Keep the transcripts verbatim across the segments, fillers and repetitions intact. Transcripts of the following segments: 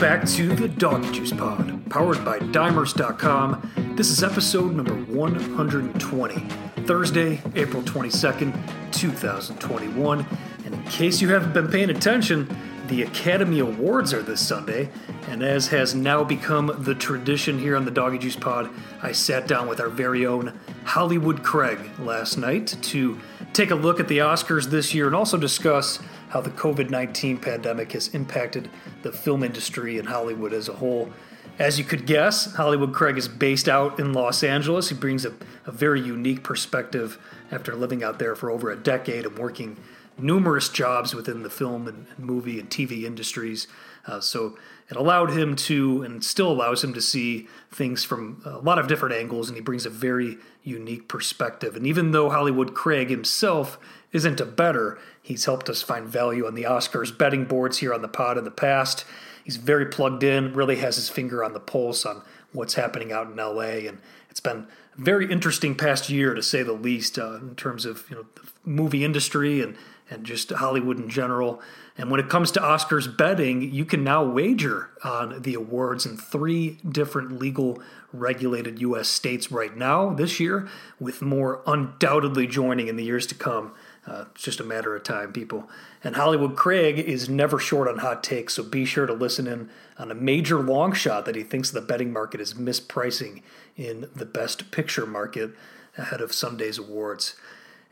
back to the Doggy Juice Pod, powered by Dimers dot com. This is episode number one hundred twenty, Thursday, April twenty-second, twenty twenty-one. And in case you haven't been paying attention, the Academy Awards are this Sunday, and as has now become the tradition here on the Doggy Juice Pod, I sat down with our very own Hollywood Craig last night to take a look at the Oscars this year and also discuss how the covid nineteen pandemic has impacted the film industry and Hollywood as a whole. As you could guess, Hollywood Craig is based out in Los Angeles. He brings a, a very unique perspective after living out there for over a decade and working numerous jobs within the film and movie and T V industries. Uh, so it allowed him to, and still allows him to, see things from a lot of different angles, and he brings a very unique perspective. And even though Hollywood Craig himself isn't a bettor, he's helped us find value on the Oscars betting boards here on the pod in the past. He's very plugged in, really has his finger on the pulse on what's happening out in L A, and it's been a very interesting past year, to say the least, uh, in terms of, you know, the movie industry and and just Hollywood in general. And when it comes to Oscars betting, you can now wager on the awards in three different legal regulated U S states right now this year, with more undoubtedly joining in the years to come. Uh, it's just a matter of time, people. And Hollywood Craig is never short on hot takes, so be sure to listen in on a major long shot that he thinks the betting market is mispricing in the Best Picture market ahead of Sunday's awards.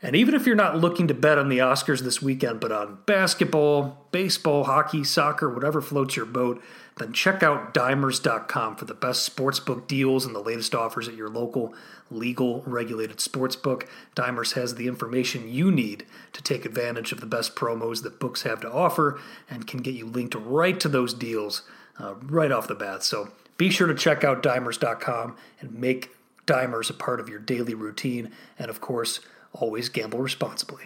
And even if you're not looking to bet on the Oscars this weekend, but on basketball, baseball, hockey, soccer, whatever floats your boat, then check out Dimers dot com for the best sportsbook deals and the latest offers at your local legal regulated sportsbook. Dimers has the information you need to take advantage of the best promos that books have to offer and can get you linked right to those deals uh, right off the bat. So be sure to check out Dimers dot com and make Dimers a part of your daily routine. And of course, always gamble responsibly.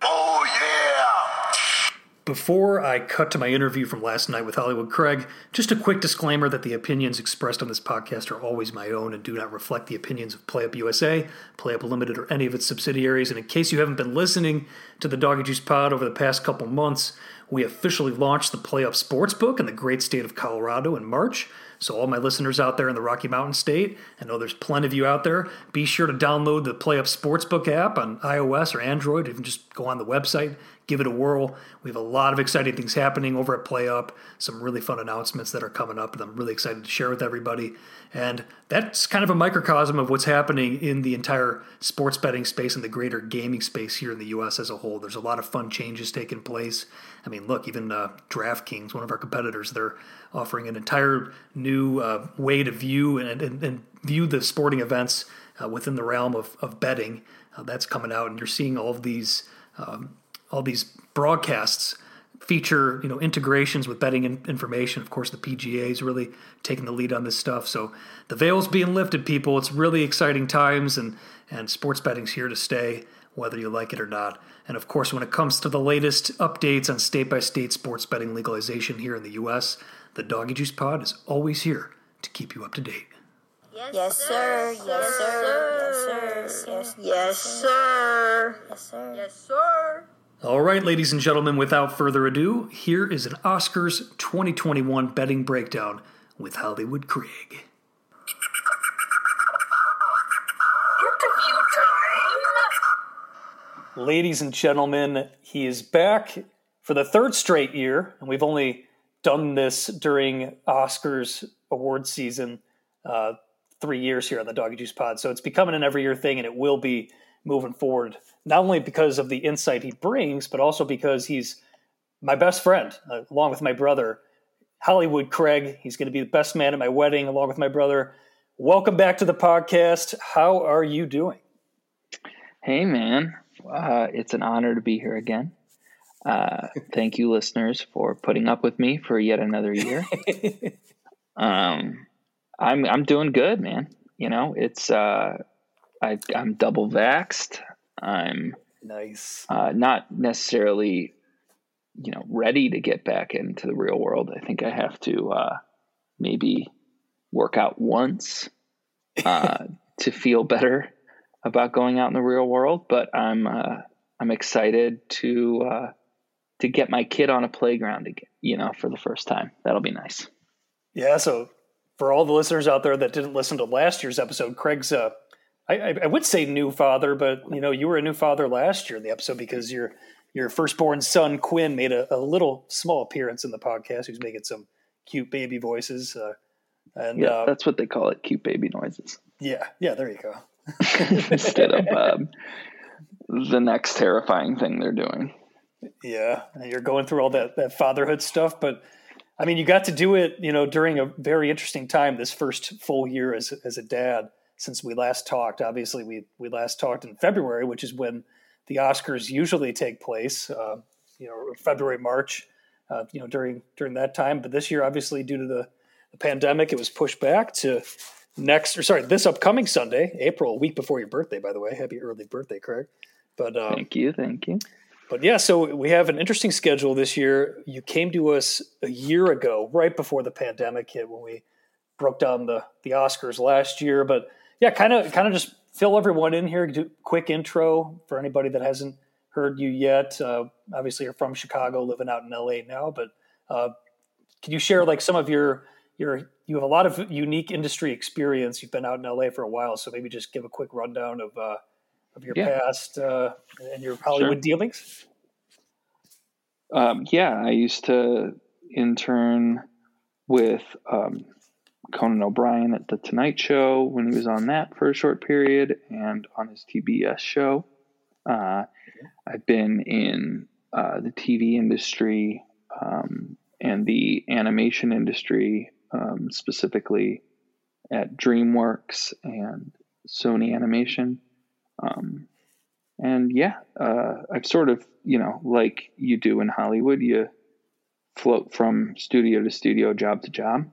Oh, yeah! Before I cut to my interview from last night with Hollywood Craig, just a quick disclaimer that the opinions expressed on this podcast are always my own and do not reflect the opinions of PlayUp U S A, PlayUp Limited, or any of its subsidiaries. And in case you haven't been listening to the Doggy Juice Pod over the past couple months, we officially launched the PlayUp Sportsbook in the great state of Colorado in March. So all my listeners out there in the Rocky Mountain State, I know there's plenty of you out there, be sure to download the PlayUp Sportsbook app on iOS or Android. Even just go on the website, give it a whirl. We have a lot of exciting things happening over at PlayUp, some really fun announcements that are coming up that I'm really excited to share with everybody. And that's kind of a microcosm of what's happening in the entire sports betting space and the greater gaming space here in the U S as a whole. There's a lot of fun changes taking place. I mean, look, even uh, DraftKings, one of our competitors, they're offering an entire new New, uh, way to view and, and, and view the sporting events uh, within the realm of, of betting. Uh, that's coming out, and you're seeing all of these um, all these broadcasts feature, you know, integrations with betting in- information. Of course, the P G A is really taking the lead on this stuff. So the veil's being lifted, people. It's really exciting times, and and sports betting's here to stay, whether you like it or not. And of course, when it comes to the latest updates on state-by-state sports betting legalization here in the U S, the Doggy Juice Pod is always here to keep you up to date. Yes, sir. Yes, sir. Yes, sir. Yes, sir. Yes, sir. Yes, sir. All right, ladies and gentlemen, without further ado, here is an Oscars twenty twenty-one betting breakdown with Hollywood Craig. Ladies and gentlemen, he is back for the third straight year, and we've only done this during Oscars award season uh, three years here on the Doggy Juice Pod. So it's becoming an every year thing, and it will be moving forward, not only because of the insight he brings, but also because he's my best friend, uh, along with my brother, Hollywood Craig. He's going to be the best man at my wedding, along with my brother. Welcome back to the podcast. How are you doing? Hey, man. Uh, it's an honor to be here again. Uh, thank you, listeners, for putting up with me for yet another year. um, I'm I'm doing good, man. You know, it's uh, I I'm double vaxxed. I'm nice. Uh, not necessarily, you know, ready to get back into the real world. I think I have to uh, maybe work out once uh, to feel better about going out in the real world, but I'm uh, I'm excited to uh, to get my kid on a playground again, you know, for the first time. That'll be nice. Yeah, so for all the listeners out there that didn't listen to last year's episode, Craig's, uh, I, I would say new father, but, you know, you were a new father last year in the episode because your your firstborn son, Quinn, made a, a little small appearance in the podcast. He was making some cute baby voices. Uh, and yeah, uh, that's what they call it, cute baby noises. Yeah, yeah, there you go. Instead of um, the next terrifying thing they're doing. Yeah, you're going through all that, that fatherhood stuff, but I mean, you got to do it, you know, during a very interesting time, this first full year as as a dad since we last talked. Obviously, we we last talked in February, which is when the Oscars usually take place, uh, you know, February, March, uh, you know, during during that time. But this year, obviously, due to the, the pandemic, it was pushed back to next, or sorry, this upcoming Sunday, April, a week before your birthday, by the way. Happy early birthday, Craig. But um, thank you, thank you. But yeah, so we have an interesting schedule this year. You came to us a year ago, right before the pandemic hit, when we broke down the, the Oscars last year. But yeah, kind of kind of just fill everyone in here. Do quick intro for anybody that hasn't heard you yet. Uh, obviously, you're from Chicago, living out in L A now. But uh, can you share like some of your your you have a lot of unique industry experience. You've been out in L A for a while, so maybe just give a quick rundown of. Uh, Of your yeah. past uh, and your Hollywood sure. dealings? Um, yeah, I used to intern with um, Conan O'Brien at The Tonight Show when he was on that for a short period and on his T B S show. Uh, I've been in uh, the T V industry um, and the animation industry, um, specifically at DreamWorks and Sony Animation. Um, and yeah, uh, I've sort of, you know, like you do in Hollywood, you float from studio to studio, job to job.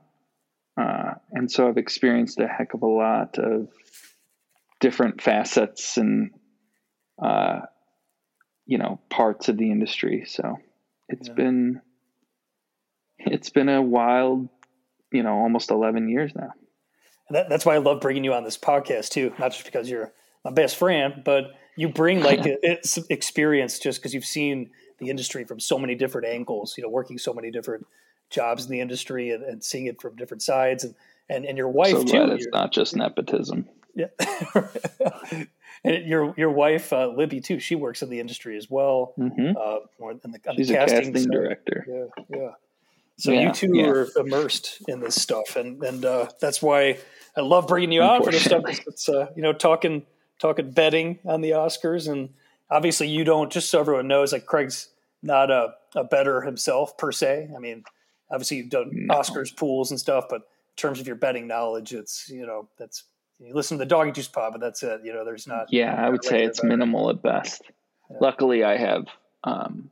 Uh, and so I've experienced a heck of a lot of different facets and, uh, you know, parts of the industry. So it's yeah. been, it's been a wild, you know, almost eleven years now. And that, that's why I love bringing you on this podcast too. Not just because you're my best friend, but you bring like it's experience just because you've seen the industry from so many different angles, you know, working so many different jobs in the industry and, and seeing it from different sides and, and, and your wife so glad too. It's not just nepotism. Yeah. And your, your wife, uh, Libby too, she works in the industry as well. Mm-hmm. Uh, in the, on She's the casting a casting side. Director. Yeah. Yeah. So yeah, you two yeah. are immersed in this stuff. And, and, uh, that's why I love bringing you on for this stuff. It's, uh, you know, talking, talking betting on the Oscars. And obviously you don't, just so everyone knows, like Craig's not a, a bettor himself per se. I mean, obviously you've done no. Oscars pools and stuff, but in terms of your betting knowledge, it's, you know, that's, you listen to the Doggy Juice Pod, but that's it. You know, there's not. Yeah. I would say it's minimal at best. Yeah. Luckily I have um,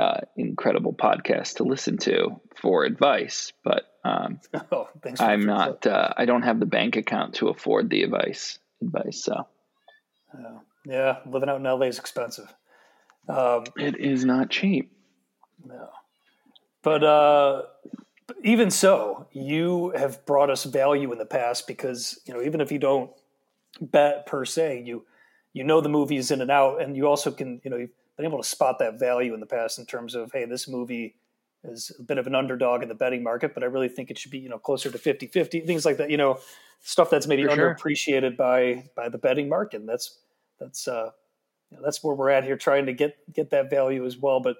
uh, incredible podcasts to listen to for advice, but um, oh, thanks for I'm not, uh, I don't have the bank account to afford the advice. advice. So uh, yeah, living out in L A is expensive. Um, it is not cheap. No, but, uh, even so, you have brought us value in the past because, you know, even if you don't bet per se, you, you know, the movies in and out, and you also can, you know, you've been able to spot that value in the past in terms of, hey, this movie is a bit of an underdog in the betting market, but I really think it should be, you know, closer to fifty-fifty, things like that, you know, stuff that's maybe sure. underappreciated by, by the betting market. And that's, that's, uh, you know, that's where we're at here, trying to get, get that value as well. But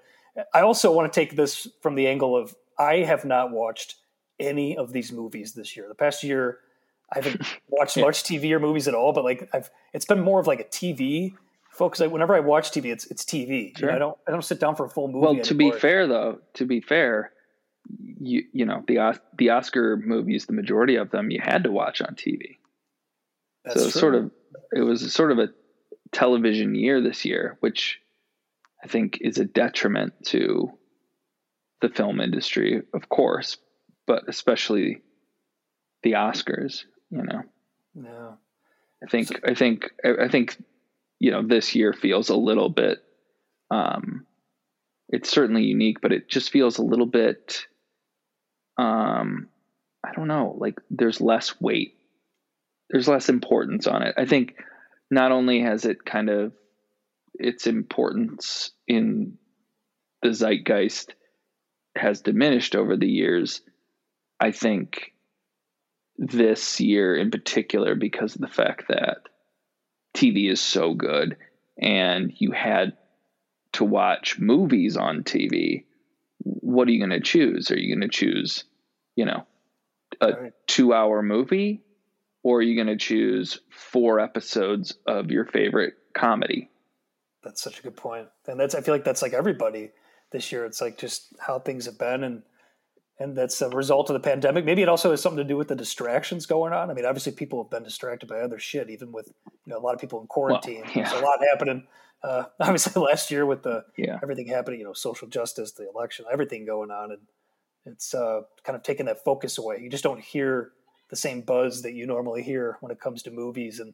I also want to take this from the angle of, I have not watched any of these movies this year. The past year, I haven't watched yeah. much T V or movies at all, but like I've, it's been more of like a T V focus. Like whenever I watch T V, it's, it's T V. Sure. You know, I don't, I don't sit down for a full movie. Well, to anymore. be fair though, to be fair, You you know the the Oscar movies, the majority of them you had to watch on T V. That's so it was sort of it was sort of a television year this year, which I think is a detriment to the film industry, of course, but especially the Oscars. You know, yeah. I think so, I think I think you know this year feels a little bit. Um, it's certainly unique, but it just feels a little bit. Um, I don't know, like there's less weight, there's less importance on it. I think not only has it kind of its importance in the zeitgeist has diminished over the years, I think this year in particular, because of the fact that T V is so good and you had to watch movies on T V, what are you going to choose? Are you going to choose, you know, a right. two hour movie, or are you going to choose four episodes of your favorite comedy? That's such a good point. And that's, I feel like that's like everybody this year. It's like just how things have been. And, and that's a result of the pandemic. Maybe it also has something to do with the distractions going on. I mean, obviously people have been distracted by other shit, even with, you know, a lot of people in quarantine. Well, yeah. There's a lot happening. Uh, obviously last year with the, yeah. everything happening, you know, social justice, the election, everything going on. And it's uh, kind of taking that focus away. You just don't hear the same buzz that you normally hear when it comes to movies. And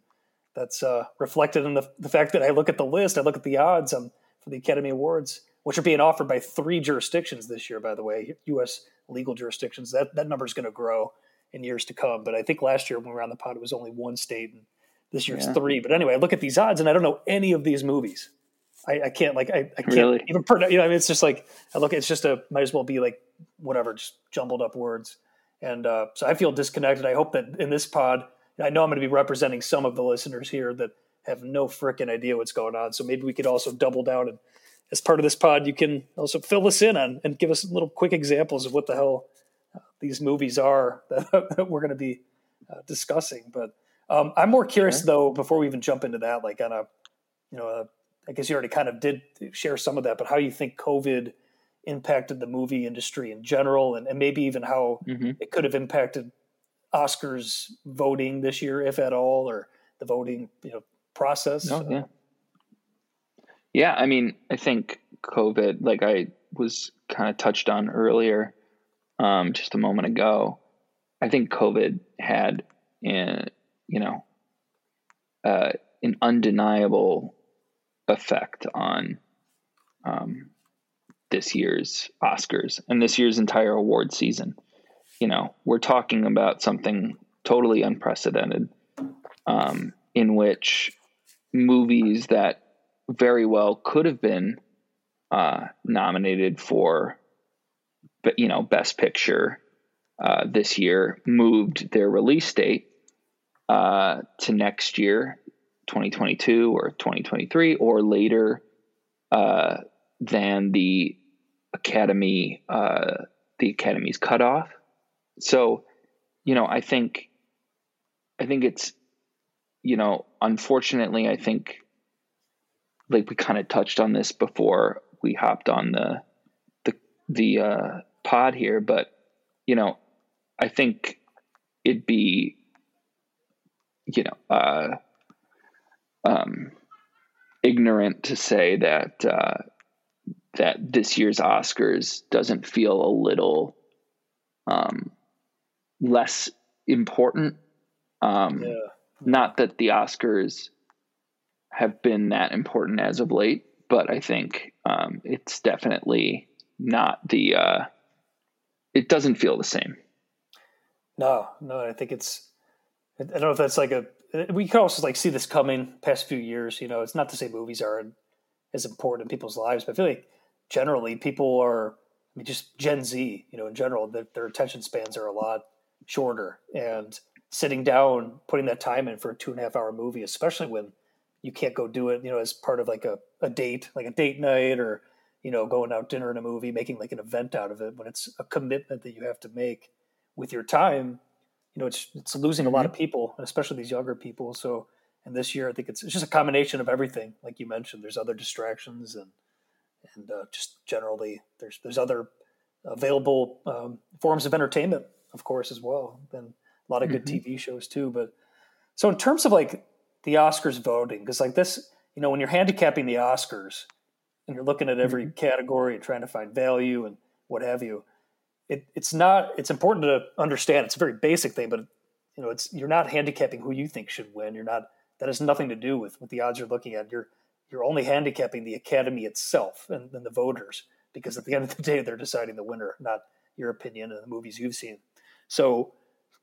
that's uh, reflected in the, the fact that I look at the list, I look at the odds um, for the Academy Awards, which are being offered by three jurisdictions this year, by the way, U S legal jurisdictions. That that number is going to grow in years to come. But I think last year when we were on the pod, it was only one state, and this year yeah. it's three. But anyway, I look at these odds, and I don't know any of these movies. I, I can't like I, I can't really? even you know. I mean, it's just like I look. It's just a might as well be like whatever, just jumbled up words. And uh, so I feel disconnected. I hope that in this pod, I know I'm going to be representing some of the listeners here that have no freaking idea what's going on. So maybe we could also double down, and as part of this pod, you can also fill us in on and give us little quick examples of what the hell these movies are that we're going to be uh, discussing. But um, I'm more curious okay. though, before we even jump into that, like on a, you know, a, I guess you already kind of did share some of that, but how you think COVID impacted the movie industry in general, and, and maybe even how mm-hmm. it could have impacted Oscars voting this year, if at all, or the voting, you know, process. Oh, yeah. Yeah, I mean, I think COVID, like I was kind of touched on earlier, um, just a moment ago, I think COVID had, in, you know, uh, an undeniable effect on um, this year's Oscars and this year's entire award season. You know, we're talking about something totally unprecedented, um, in which movies that very well could have been uh, nominated for, you know, Best Picture uh, this year, moved their release date uh, to next year, twenty twenty-two or twenty twenty-three, or later uh, than the Academy, uh, the Academy's cutoff. So, you know, I think, I think it's, you know, unfortunately, I think, like we kind of touched on this before we hopped on the, the, the, uh, pod here, but, you know, I think it'd be, you know, uh, um, ignorant to say that, uh, that this year's Oscars doesn't feel a little, um, less important. Um, yeah. Not that the Oscars have been that important as of late, but I think um, it's definitely not the, uh, it doesn't feel the same. No, no, I think it's, I don't know if that's like a, we could also like see this coming past few years, you know, it's not to say movies aren't as important in people's lives, but I feel like generally people are, I mean, just Gen Z, you know, in general, their, their attention spans are a lot shorter, and sitting down, putting that time in for a two and a half hour movie, especially when you can't go do it, you know, as part of like a, a date, like a date night, or, you know, going out dinner and a movie, making like an event out of it, when it's a commitment that you have to make with your time, you know, it's, it's losing a lot of people, especially these younger people. So, and this year, I think it's, it's just a combination of everything. Like you mentioned, there's other distractions, and, and uh, just generally there's, there's other available um, forms of entertainment, of course, as well. And a lot of good mm-hmm. T V shows too. But so in terms of like the Oscars voting, because like this, you know, when you're handicapping the Oscars and you're looking at every mm-hmm. category and trying to find value and what have you, it, it's not, it's important to understand. It's a very basic thing, but you know, it's, you're not handicapping who you think should win. You're not, that has nothing to do with, with the odds you're looking at. You're, you're only handicapping the Academy itself and, and the voters, because at the end of the day, they're deciding the winner, not your opinion and the movies you've seen. So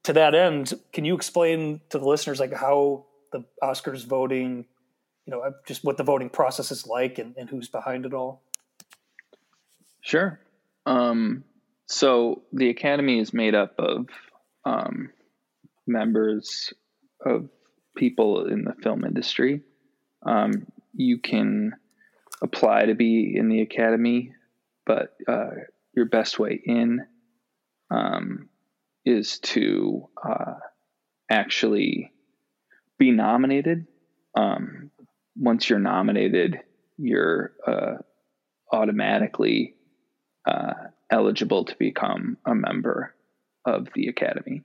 to that end, can you explain to the listeners, like how the Oscars voting, you know, just what the voting process is like, and, and who's behind it all? Sure. Um, So the Academy is made up of um, members of people in the film industry. Um, you can apply to be in the Academy, but uh, your best way in um, is to uh, actually be nominated. Um, once you're nominated, you're uh, automatically uh, eligible to become a member of the Academy.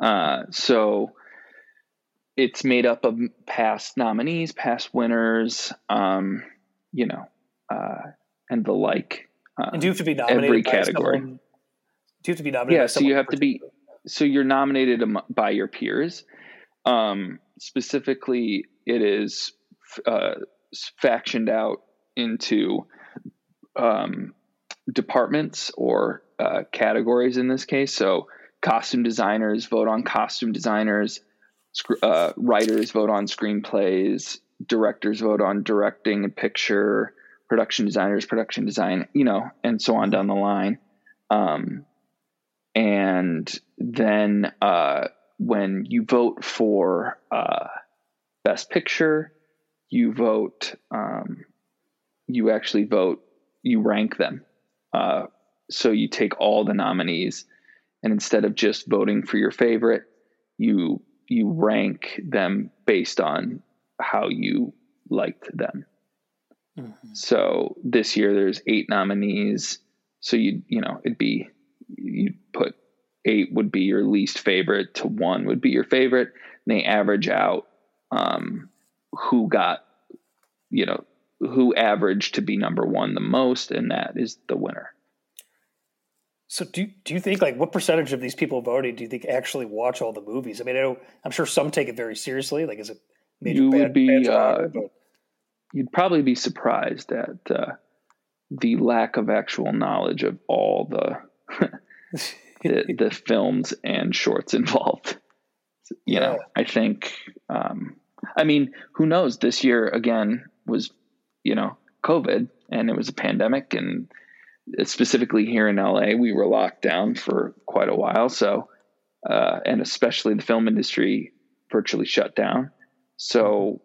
Uh, so it's made up of past nominees, past winners, um, you know, uh, and the like. Um, and do you have to be nominated every category? Someone, do you have to be nominated? Yeah, by so you have to be. So you're nominated by your peers. Um, specifically, it is uh, factioned out into um, departments or uh, categories in this case. So costume designers vote on costume designers. Uh, writers vote on screenplays, directors vote on directing and picture, production designers, production design, you know, and so on down the line. Um, and then uh, when you vote for uh, Best Picture, you vote, um, you actually vote, you rank them. Uh, so you take all the nominees, and instead of just voting for your favorite, you you rank them based on how you liked them. Mm-hmm. So this year there's eight nominees. So you, you know, it'd be, you'd put eight would be your least favorite to one would be your favorite. And they average out, um, who got, you know, who averaged to be number one the most. And that is the winner. So do do you think, like, what percentage of these people voting do you think actually watch all the movies? I mean, I know, I'm sure some take it very seriously. Like, is it major you bad, would be, bad uh, but... You'd probably be surprised at uh, the lack of actual knowledge of all the the, the films and shorts involved. You know, yeah. I think, um, I mean, who knows? This year, again, was, you know, COVID, and it was a pandemic, and specifically here in L A, we were locked down for quite a while. So, uh, and especially the film industry virtually shut down. So,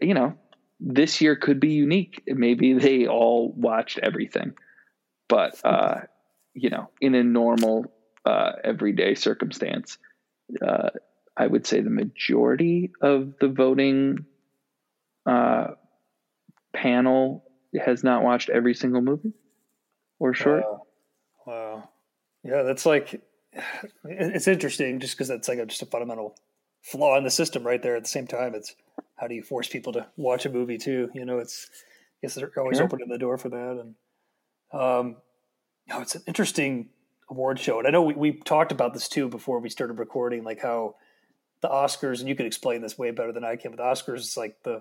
you know, this year could be unique. Maybe they all watched everything, but, uh, you know, in a normal, uh, everyday circumstance, uh, I would say the majority of the voting, uh, panel has not watched every single movie. Or short. Wow. wow. Yeah, that's like, it's interesting just because that's like a, just a fundamental flaw in the system right there. At the same time, it's how do you force people to watch a movie too? You know, it's, I guess they're always yeah. opening the door for that. And um, no, it's an interesting award show. And I know we, we talked about this too before we started recording, like how the Oscars, and you could explain this way better than I can, but the Oscars is like the,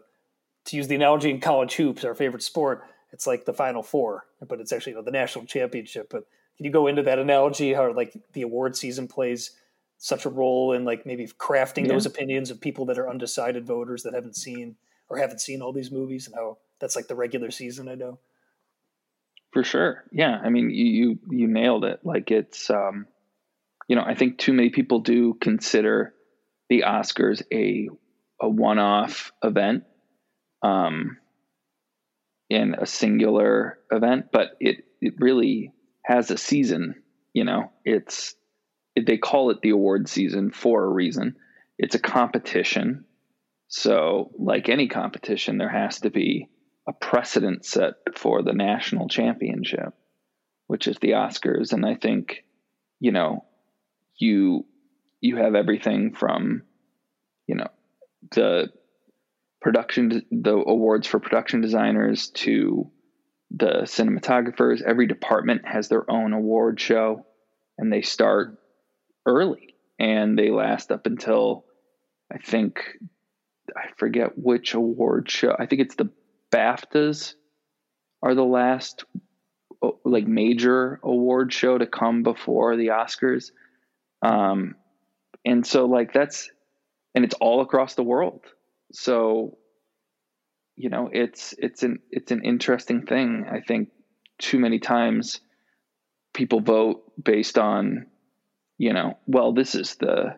to use the analogy in college hoops, our favorite sport, it's like the Final Four, but it's actually, you know, the national championship. But can you go into that analogy, how like the award season plays such a role in like maybe crafting yeah. those opinions of people that are undecided voters that haven't seen or haven't seen all these movies, and how that's like the regular season? I know. For sure. Yeah. I mean, you, you, you nailed it. Like it's, um, you know, I think too many people do consider the Oscars a, a one-off event. Um, in a singular event, but it, it really has a season, you know, it's, they call it the award season for a reason. It's a competition. So like any competition, there has to be a precedent set for the national championship, which is the Oscars. And I think, you know, you, you have everything from, you know, the production, the awards for production designers to the cinematographers. Every department has their own award show, and they start early and they last up until I think, I forget which award show. I think it's the BAFTAs are the last like major award show to come before the Oscars. Um, and so like that's, and it's all across the world. So, you know, it's, it's an, it's an interesting thing. I think too many times people vote based on, you know, well, this is the,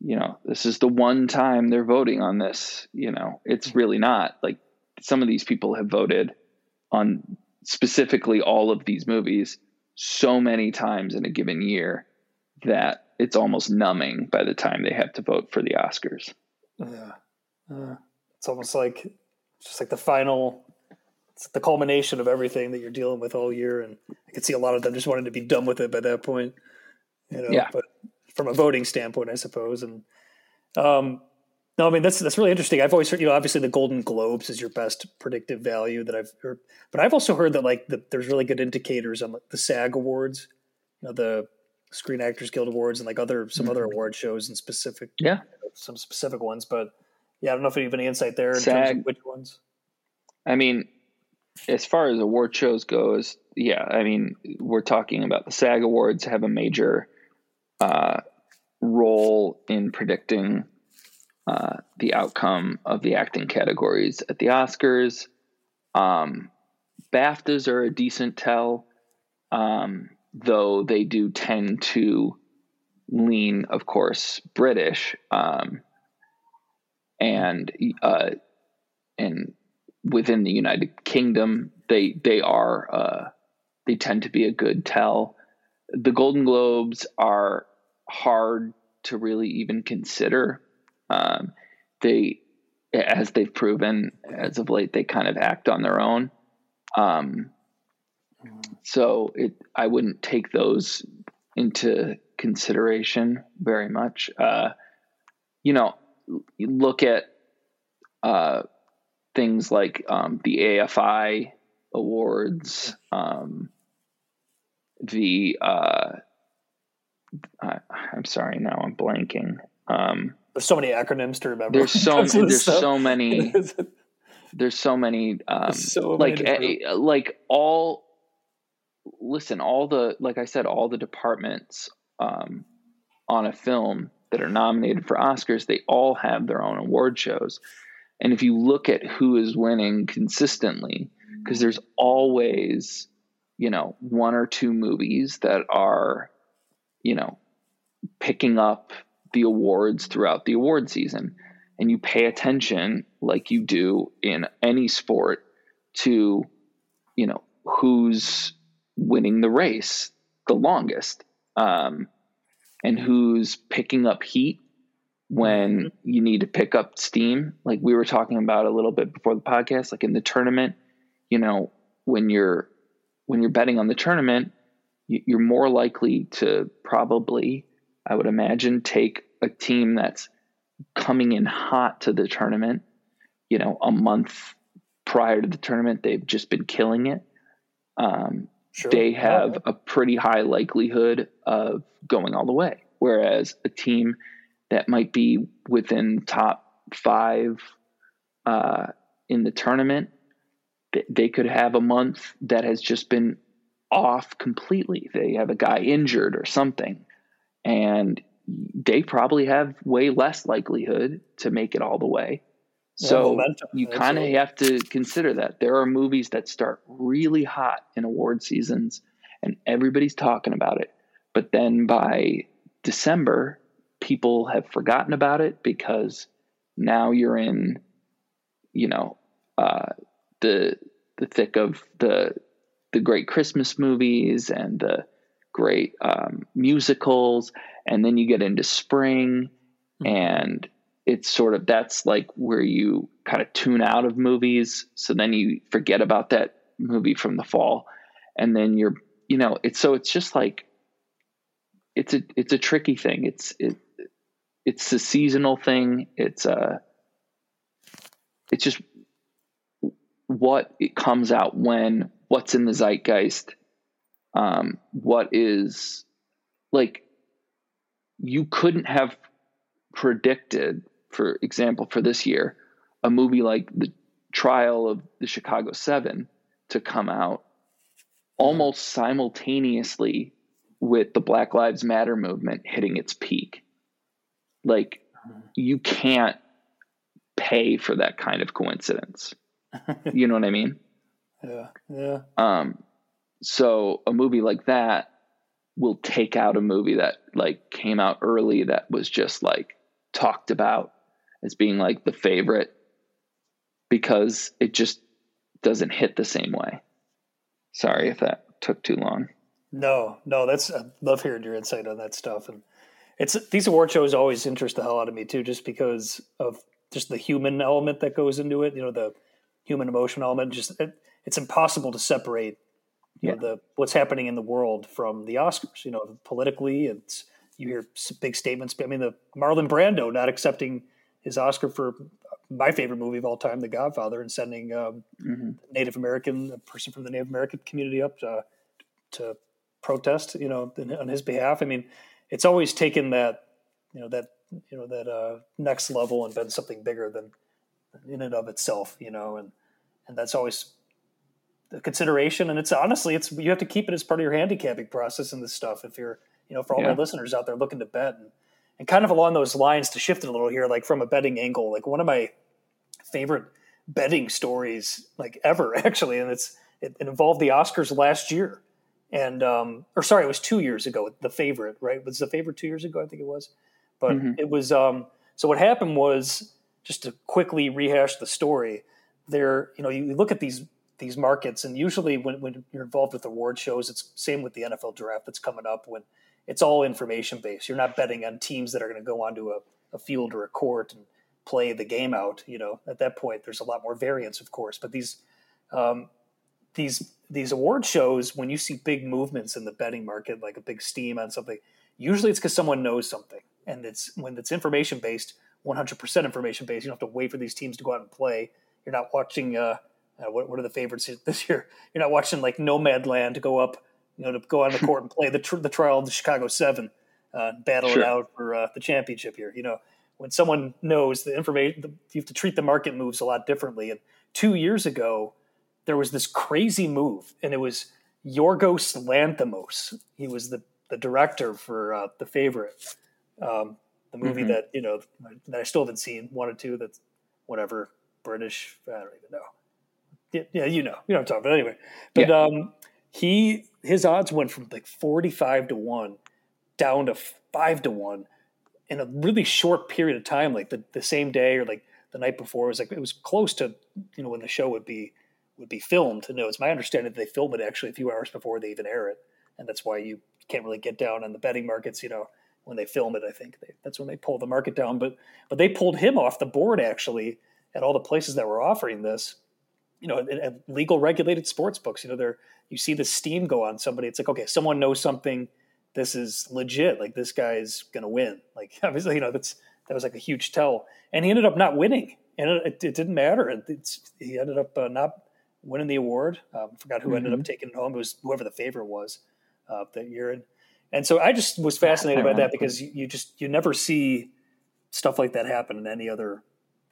you know, this is the one time they're voting on this, you know, it's really not. Like, some of these people have voted on specifically all of these movies so many times in a given year that it's almost numbing by the time they have to vote for the Oscars. Yeah. Uh, it's almost like, it's just like the final, it's the culmination of everything that you're dealing with all year. And I could see a lot of them just wanting to be done with it by that point, you know, yeah. But from a voting standpoint, I suppose. And, um, no, I mean, that's, that's really interesting. I've always heard, you know, obviously the Golden Globes is your best predictive value that I've heard, but I've also heard that like the, there's really good indicators on like the SAG awards, you know, the Screen Actors Guild Awards and like other, some mm-hmm. other award shows and specific, yeah, you know, some specific ones, but yeah, I don't know if you have any insight there in SAG, terms of which ones. I mean, as far as award shows goes, yeah, I mean, we're talking about the SAG awards have a major uh, role in predicting uh, the outcome of the acting categories at the Oscars. Um, BAFTAs are a decent tell, um, though they do tend to lean, of course, British, um, and, uh, and within the United Kingdom, they, they are, uh, they tend to be a good tell. The Golden Globes are hard to really even consider. Um, they, as they've proven as of late, they kind of act on their own. Um, so it, I wouldn't take those into consideration very much. Uh, you know, you look at, uh, things like, um, the A F I awards, um, the, uh, I, I'm sorry, now I'm blanking. Um, There's so many acronyms to remember. There's so many, there's stuff. so many, there's so many, um, so like, many a, like all, listen, all the, like I said, all the departments, um, on a film that are nominated for Oscars, they all have their own award shows. And if you look at who is winning consistently, because there's always, you know, one or two movies that are, you know, picking up the awards throughout the award season, and you pay attention like you do in any sport to, you know, who's winning the race the longest, um, and who's picking up heat when you need to pick up steam. Like we were talking about a little bit before the podcast, like in the tournament, you know, when you're, when you're betting on the tournament, you're more likely to probably, I would imagine, take a team that's coming in hot to the tournament, you know, a month prior to the tournament, they've just been killing it. Um, sure. They have yeah. a pretty high likelihood of going all the way. Whereas a team that might be within top five uh, in the tournament, th- they could have a month that has just been off completely. They have a guy injured or something, and they probably have way less likelihood to make it all the way. So well, you kind of have to consider that. There are movies that start really hot in award seasons and everybody's talking about it. But then by December, people have forgotten about it because now you're in, you know, uh, the the thick of the the great Christmas movies and the great um, musicals, and then you get into spring, and it's sort of, that's like where you kind of tune out of movies. So then you forget about that movie from the fall, and then you're, you know, it's, so it's just like, it's a, it's a tricky thing. It's, it, it's a seasonal thing. It's a, it's just what it comes out when, what's in the zeitgeist. Um, what is, like, you couldn't have predicted, for example, for this year, a movie like The Trial of the Chicago seven to come out almost simultaneously with the Black Lives Matter movement hitting its peak. Like, you can't pay for that kind of coincidence. You know what I mean? Yeah. Yeah. Um, So a movie like that will take out a movie that like came out early that was just like talked about as being like The Favorite, because it just doesn't hit the same way. Sorry if that took too long. No, no, that's, I love hearing your insight on that stuff. And it's, these award shows always interest the hell out of me too, just because of just the human element that goes into it, you know, the human emotion element. Just it, it's impossible to separate you yeah. know, the what's happening in the world from the Oscars. You know, politically, it's, you hear big statements. I mean, the Marlon Brando not accepting his Oscar for my favorite movie of all time, The Godfather, and sending um, mm-hmm. Native American, a person from the Native American community up to, to protest, you know, on his behalf. I mean, it's always taken that, you know, that, you know, that uh, next level and been something bigger than in and of itself, you know, and, and that's always a consideration. And it's honestly, it's, you have to keep it as part of your handicapping process in this stuff. If you're, you know, for all yeah. my listeners out there looking to bet, and, and kind of along those lines, to shift it a little here, like from a betting angle, like one of my favorite betting stories, like ever actually. And it's, it, it involved the Oscars last year. And, um, or sorry, it was two years ago, The Favorite, right? Was The Favorite two years ago? I think it was. But mm-hmm. it was, um, so what happened was, just to quickly rehash the story, there, you know, you look at these, these markets, and usually when, when you're involved with award shows, it's same with the N F L draft that's coming up, when it's all information based. You're not betting on teams that are going to go onto a, a field or a court and play the game out. You know, at that point, there's a lot more variance, of course, but these, um, these, these award shows, when you see big movements in the betting market, like a big steam on something, usually it's because someone knows something. And it's, when it's information based, one hundred percent information based, you don't have to wait for these teams to go out and play. You're not watching, uh, uh what, what are the favorites this year? You're not watching like Nomadland to go up, you know, to go on the court and play the tr- the trial of the Chicago seven, uh, battle sure. it out for uh, the championship here. You know, when someone knows the information, the, you have to treat the market moves a lot differently. And two years ago, there was this crazy move, and it was Yorgos Lanthimos. He was the, the director for uh, The Favorite, um, the movie mm-hmm. that, you know, that I still haven't seen, one or two, that's whatever, British, I don't even know. Yeah, you know, you know what I'm talking about anyway. But yeah. um, he his odds went from like forty-five to one down to five to one in a really short period of time, like the, the same day or like the night before. It was like, it was close to, you know, when the show would be, would be filmed. And no, it's my understanding that they film it actually a few hours before they even air it. And that's why you can't really get down on the betting markets, you know, when they film it, I think they, that's when they pull the market down, but, but they pulled him off the board actually at all the places that were offering this, you know, at, at legal regulated sports books. You know, they're, you see the steam go on somebody. It's like, okay, someone knows something. This is legit. Like, this guy's going to win. Like, obviously, you know, that's, that was like a huge tell, and he ended up not winning, and it, it, it didn't matter. It, it's, he ended up uh, not winning the award. Um, forgot who ended mm-hmm. up taking it home. It was whoever The Favorite was uh, that year. And, and so I just was fascinated by that, because you, you just, you never see stuff like that happen in any other,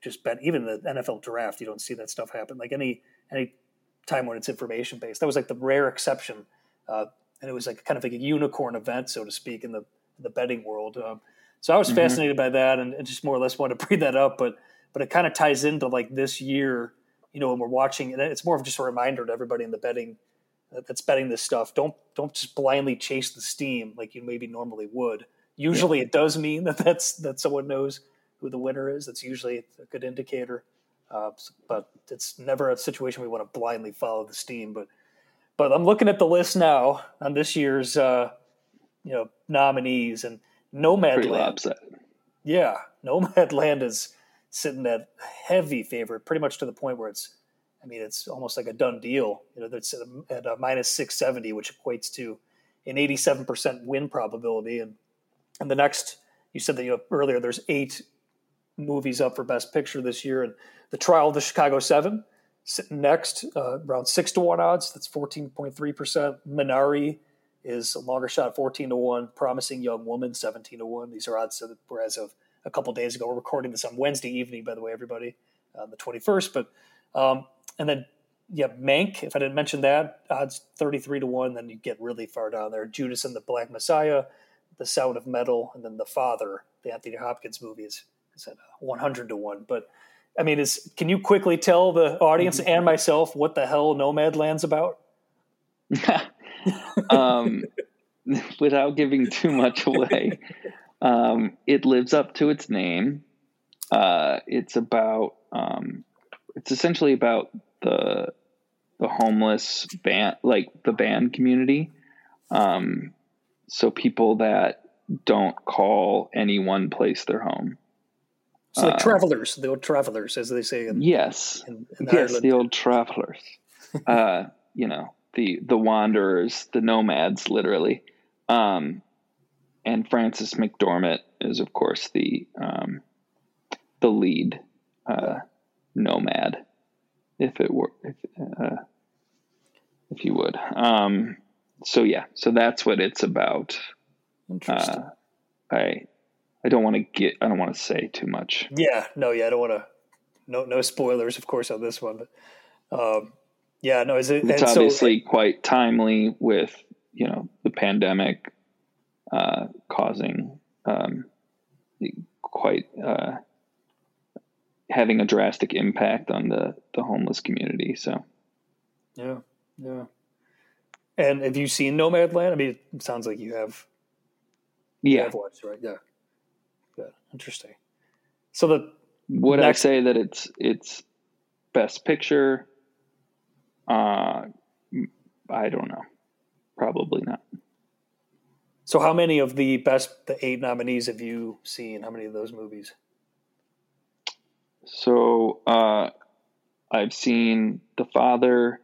just bet, even the N F L draft, you don't see that stuff happen. Like any, any time when it's information based, that was like the rare exception. Uh, and it was like kind of like a unicorn event, so to speak, in the, the betting world. Um, so I was mm-hmm. fascinated by that, and, and just more or less wanted to bring that up, but, but it kind of ties into like this year, you know, when we're watching, and it's more of just a reminder to everybody in the betting that's betting this stuff. Don't don't just blindly chase the steam like you maybe normally would. Usually, yeah. it does mean that that's that someone knows who the winner is. That's usually a good indicator, uh, but it's never a situation we want to blindly follow the steam. But but I'm looking at the list now on this year's uh, you know nominees, and Nomadland. Yeah, Nomadland is sitting at heavy favorite, pretty much to the point where it's, I mean, it's almost like a done deal. You know, that's at a minus six seventy, which equates to an eighty-seven percent win probability. And and the next, you said that you know, earlier, there's eight movies up for Best Picture this year. And The Trial of the Chicago seven, sitting next, uh, around six to one odds. That's fourteen point three percent. Minari is a longer shot, fourteen to one. Promising Young Woman, seventeen to one. These are odds that were as of a couple of days ago. We're recording this on Wednesday evening, by the way, everybody, on the twenty-first. But um, and then yeah, Mank. If I didn't mention that, odds thirty-three to one. Then you get really far down there. Judas and the Black Messiah, The Sound of Metal, and then The Father, the Anthony Hopkins movie, is at one hundred to one. But I mean, is can you quickly tell the audience mm-hmm. and myself what the hell Nomadland's about? um, without giving too much away. Um, it lives up to its name. Uh, it's about, um, it's essentially about the, the homeless band, like the band community. Um, so people that don't call any one place their home. So like travelers, uh, the old travelers, as they say. In, yes. In, in yes, Ireland. The old travelers. uh, you know, the, the wanderers, the nomads, literally. Um, and Francis McDormand is, of course, the um, the lead uh, nomad, if it were, if, uh, if you would. Um, so yeah, so that's what it's about. Interesting. Uh, I. I don't want to get, I don't want to say too much. Yeah, no, yeah, I don't want to, no, no spoilers, of course, on this one. But, um, yeah, no, is it, it's and obviously so, quite timely with, you know, the pandemic, uh, causing, um, quite, uh, having a drastic impact on the, the homeless community. So. Yeah. Yeah. And have you seen Nomadland? I mean, it sounds like you have. Yeah. You have watched, right? Yeah. Interesting. So the would next... I say that it's it's best picture? Uh, I don't know. Probably not. So how many of the best the eight nominees have you seen? How many of those movies? So uh, I've seen The Father,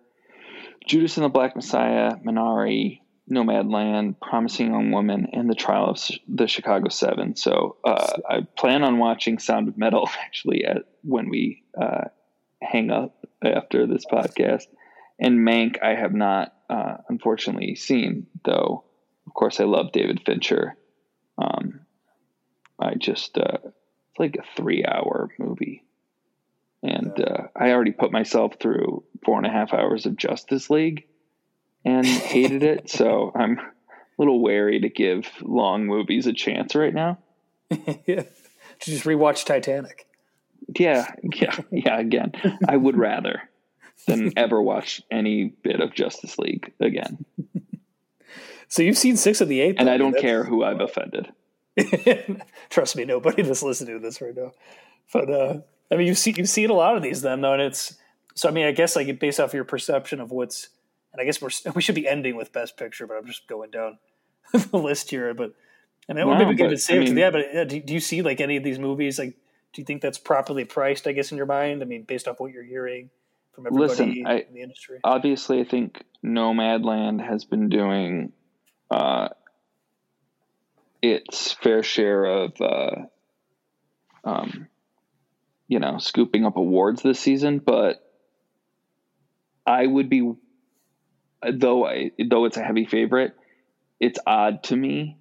Judas and the Black Messiah, Minari, Nomadland, Promising Young Woman, and The Trial of the Chicago seven. So uh, I plan on watching Sound of Metal, actually, at, when we uh, hang up after this podcast. And Mank I have not, uh, unfortunately, seen, though, of course, I love David Fincher. Um, I just, uh, it's like a three-hour movie. And uh, I already put myself through four and a half hours of Justice League. And hated it, so I'm a little wary to give long movies a chance right now. Yeah. Just rewatch Titanic. Yeah, yeah, yeah. Again, I would rather than ever watch any bit of Justice League again. So you've seen six of the eight, and though, I don't care who I've offended. Trust me, nobody that's listening to this right now. But uh, I mean, you've seen you've seen a lot of these then, though, and it's so. I mean, I guess like based off your perception of what's. And I guess we're we should be ending with Best Picture, but I'm just going down the list here. But I mean, wow, maybe we can save I mean, to the end. But yeah, do, do you see like any of these movies? Like, do you think that's properly priced? I guess in your mind, I mean, based off what you're hearing from everybody listen, I, in the industry. Obviously, I think Nomadland has been doing uh, its fair share of, uh, um, you know, scooping up awards this season. But I would be. Though I, though it's a heavy favorite, it's odd to me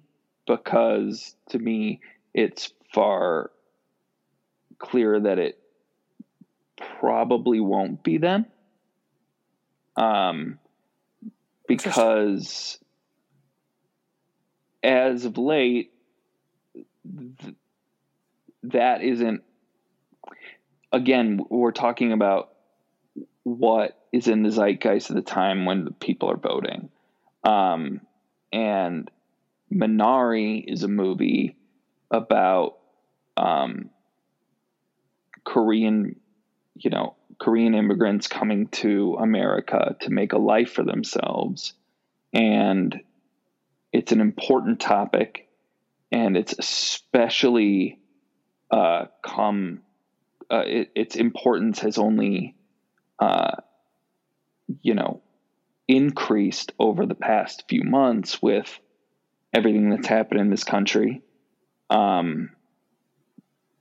because to me it's far clearer that it probably won't be them. Um, because as of late, th- that isn't. Again, we're talking about what is in the zeitgeist at the time when the people are voting. Um, and Minari is a movie about, um, Korean, you know, Korean immigrants coming to America to make a life for themselves. And it's an important topic, and it's especially, uh, come, uh, it, its importance has only, uh, you know, increased over the past few months with everything that's happened in this country. Um,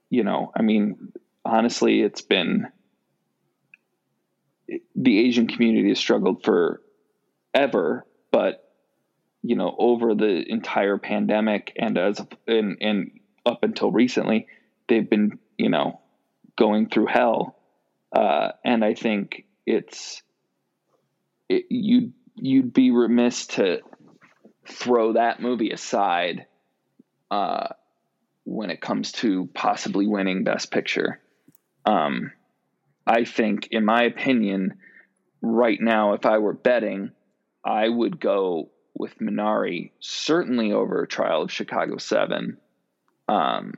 you know, I mean, honestly, it's been, the Asian community has struggled for ever, but, you know, over the entire pandemic and as, and, and up until recently, they've been, you know, going through hell. Uh, and I think it's, It, you'd you'd be remiss to throw that movie aside uh, when it comes to possibly winning Best Picture. Um, I think, in my opinion, right now, if I were betting, I would go with Minari, certainly over Trial of Chicago seven, um,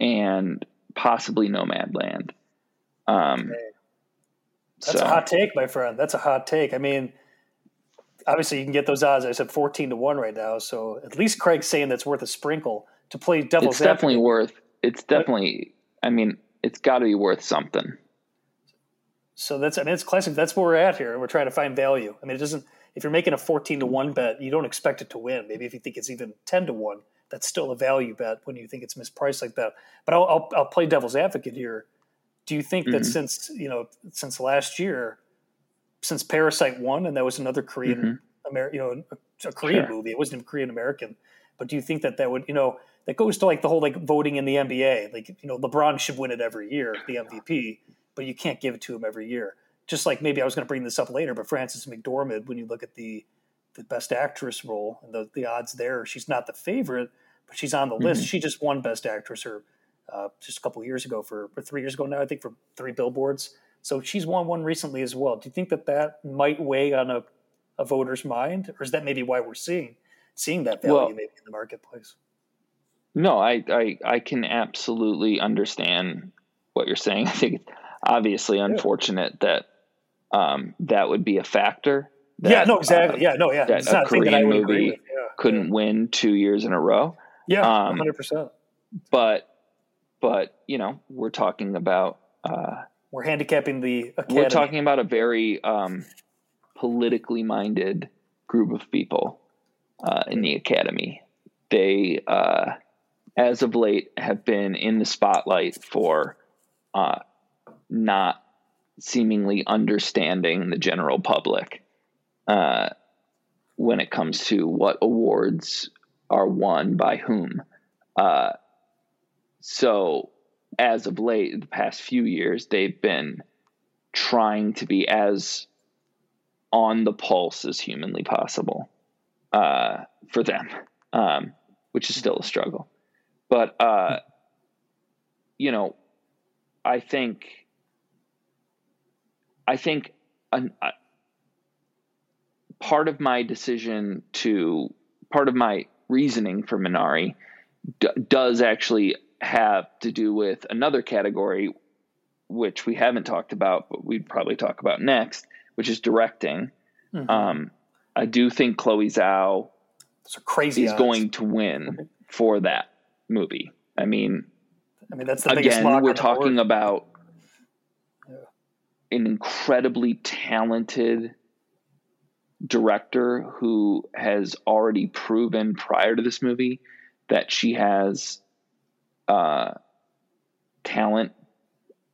and possibly Nomadland. Um, That's so. a hot take, my friend. That's a hot take. I mean, obviously you can get those odds. I said fourteen to one right now. So at least Craig's saying that's worth a sprinkle to play devil's It's definitely advocate. worth, it's definitely, I mean, it's gotta be worth something. So that's, I mean, it's classic. That's where we're at here. We're trying to find value. I mean, it doesn't, if you're making a fourteen to one bet, you don't expect it to win. Maybe if you think it's even ten to one, that's still a value bet when you think it's mispriced like that. But I'll, I'll, I'll play devil's advocate here. Do you think that mm-hmm. since, you know, since last year, since Parasite won, and that was another Korean, mm-hmm. Amer- you know, a, a Korean sure. movie, it wasn't even Korean American, but do you think that that would, you know, that goes to like the whole, like voting in the N B A, like, you know, LeBron should win it every year, the M V P, but you can't give it to him every year. Just like, maybe I was going to bring this up later, but Frances McDormand, when you look at the, the best actress role and the, the odds there, she's not the favorite, but she's on the mm-hmm. list. She just won best actress or Uh, just a couple of years ago for, for three years ago now, I think, for Three Billboards. So she's won one recently as well. Do you think that that might weigh on a, a voter's mind? Or is that maybe why we're seeing seeing that value well, maybe in the marketplace? No, I, I, I can absolutely understand what you're saying. I think it's obviously unfortunate yeah. that um, that would be a factor. That, yeah, no, exactly. Uh, yeah, no, yeah. That it's not a Korean thing that I would movie agree with. Yeah. couldn't yeah. win two years in a row. Yeah, um, one hundred percent. But But, you know, we're talking about... Uh, we're handicapping the academy. We're talking about a very um, politically minded group of people uh, in the academy. They, uh, as of late, have been in the spotlight for uh, not seemingly understanding the general public uh, when it comes to what awards are won by whom. Uh So as of late, the past few years, they've been trying to be as on the pulse as humanly possible uh, for them, um, which is still a struggle. But, uh, you know, I think I think an, uh, part of my decision to part of my reasoning for Minari d- does actually have to do with another category, which we haven't talked about, but we'd probably talk about next, which is directing. Mm-hmm. Um, I do think Chloe Zhao crazy is odds. going to win for that movie. I mean, I mean that's the biggest again, we're talking board. about yeah. an incredibly talented director who has already proven prior to this movie that she has Uh, talent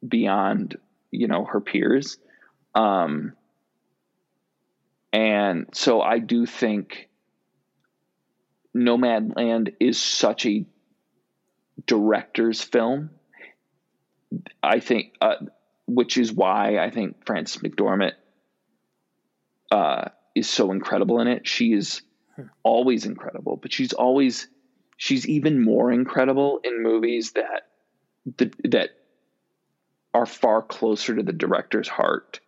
beyond, you know, her peers. Um, and so I do think Nomadland is such a director's film. I think, uh, which is why I think Frances McDormand uh, is so incredible in it. She is always incredible, but she's always She's even more incredible in movies that the, that are far closer to the director's heart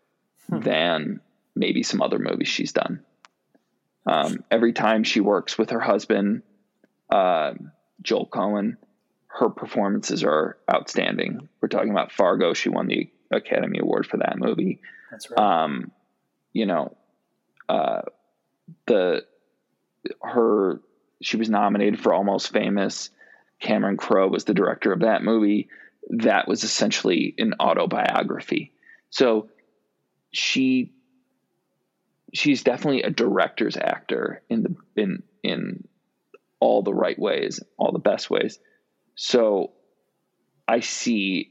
hmm. than maybe some other movies she's done. Um, every time she works with her husband, uh, Joel Coen, her performances are outstanding. We're talking about Fargo. She won the Academy Award for that movie. That's right. Um, you know, uh, the her... She was nominated for Almost Famous. Cameron Crowe was the director of that movie. That was essentially an autobiography. So she she's definitely a director's actor in the in in all the right ways, all the best ways. So I see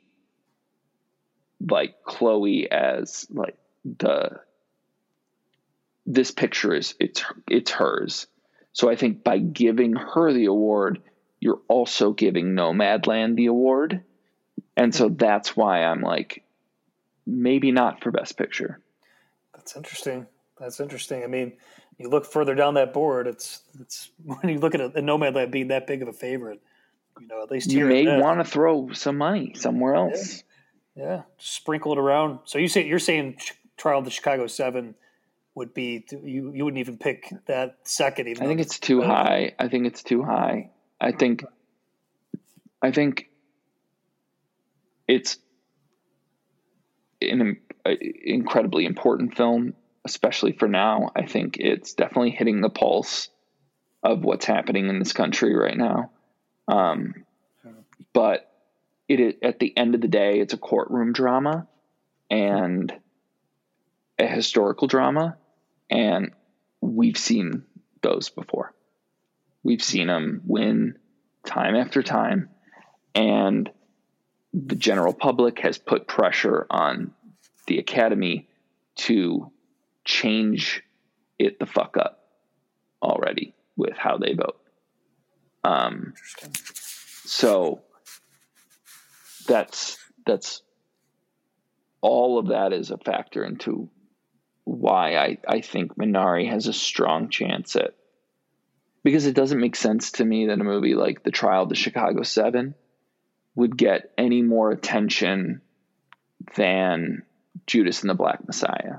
like Chloe as like the this picture is it's it's hers. So I think by giving her the award, you're also giving Nomadland the award. And so that's why I'm like, maybe not for Best Picture. That's interesting. That's interesting. I mean, you look further down that board, it's it's when you look at a, a Nomadland being that big of a favorite, you know, at least here you may want to throw some money somewhere else. Yeah. yeah, sprinkle it around. So you say you're saying Trial of the Chicago seven would be to, you, you wouldn't even pick that second. Even I think it's too high. I think it's too high. I think, I think it's an incredibly important film, especially for now. I think it's definitely hitting the pulse of what's happening in this country right now. Um, but it, at the end of the day, it's a courtroom drama and a historical drama. And we've seen those before. We've seen them win time after time. And the general public has put pressure on the Academy to change it the fuck up already with how they vote. Um, so that's, that's all of that is a factor into why I, I think Minari has a strong chance at, because it doesn't make sense to me that a movie like The Trial of the Chicago seven would get any more attention than Judas and the Black Messiah.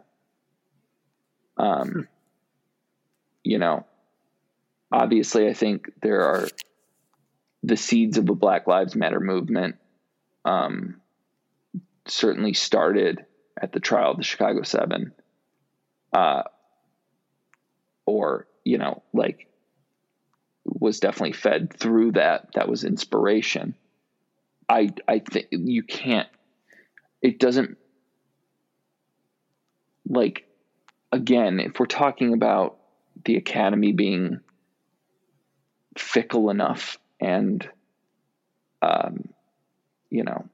Um, hmm. You know, obviously I think there are the seeds of the Black Lives Matter movement, um, certainly started at the Trial of the Chicago seven, uh, or, you know, like was definitely fed through that. That was inspiration. I, I think you can't, it doesn't like, again, if we're talking about the Academy being fickle enough and, um, you know,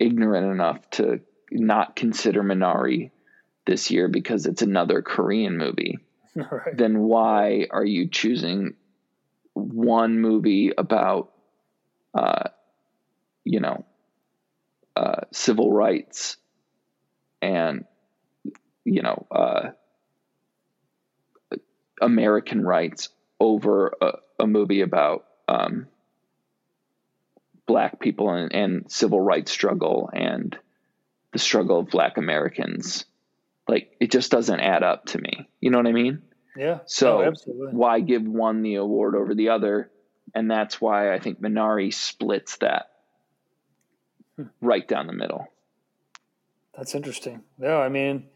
ignorant enough to not consider Minari this year because it's another Korean movie, right, then why are you choosing one movie about, uh, you know, uh, civil rights and, you know, uh, American rights over a, a movie about, um, Black people and, and civil rights struggle and the struggle of Black Americans? Like, it just doesn't add up to me. You know what I mean? Yeah. So oh, absolutely. Why give one the award over the other? And that's why I think Minari splits that hmm. right down the middle. That's interesting. No, I mean,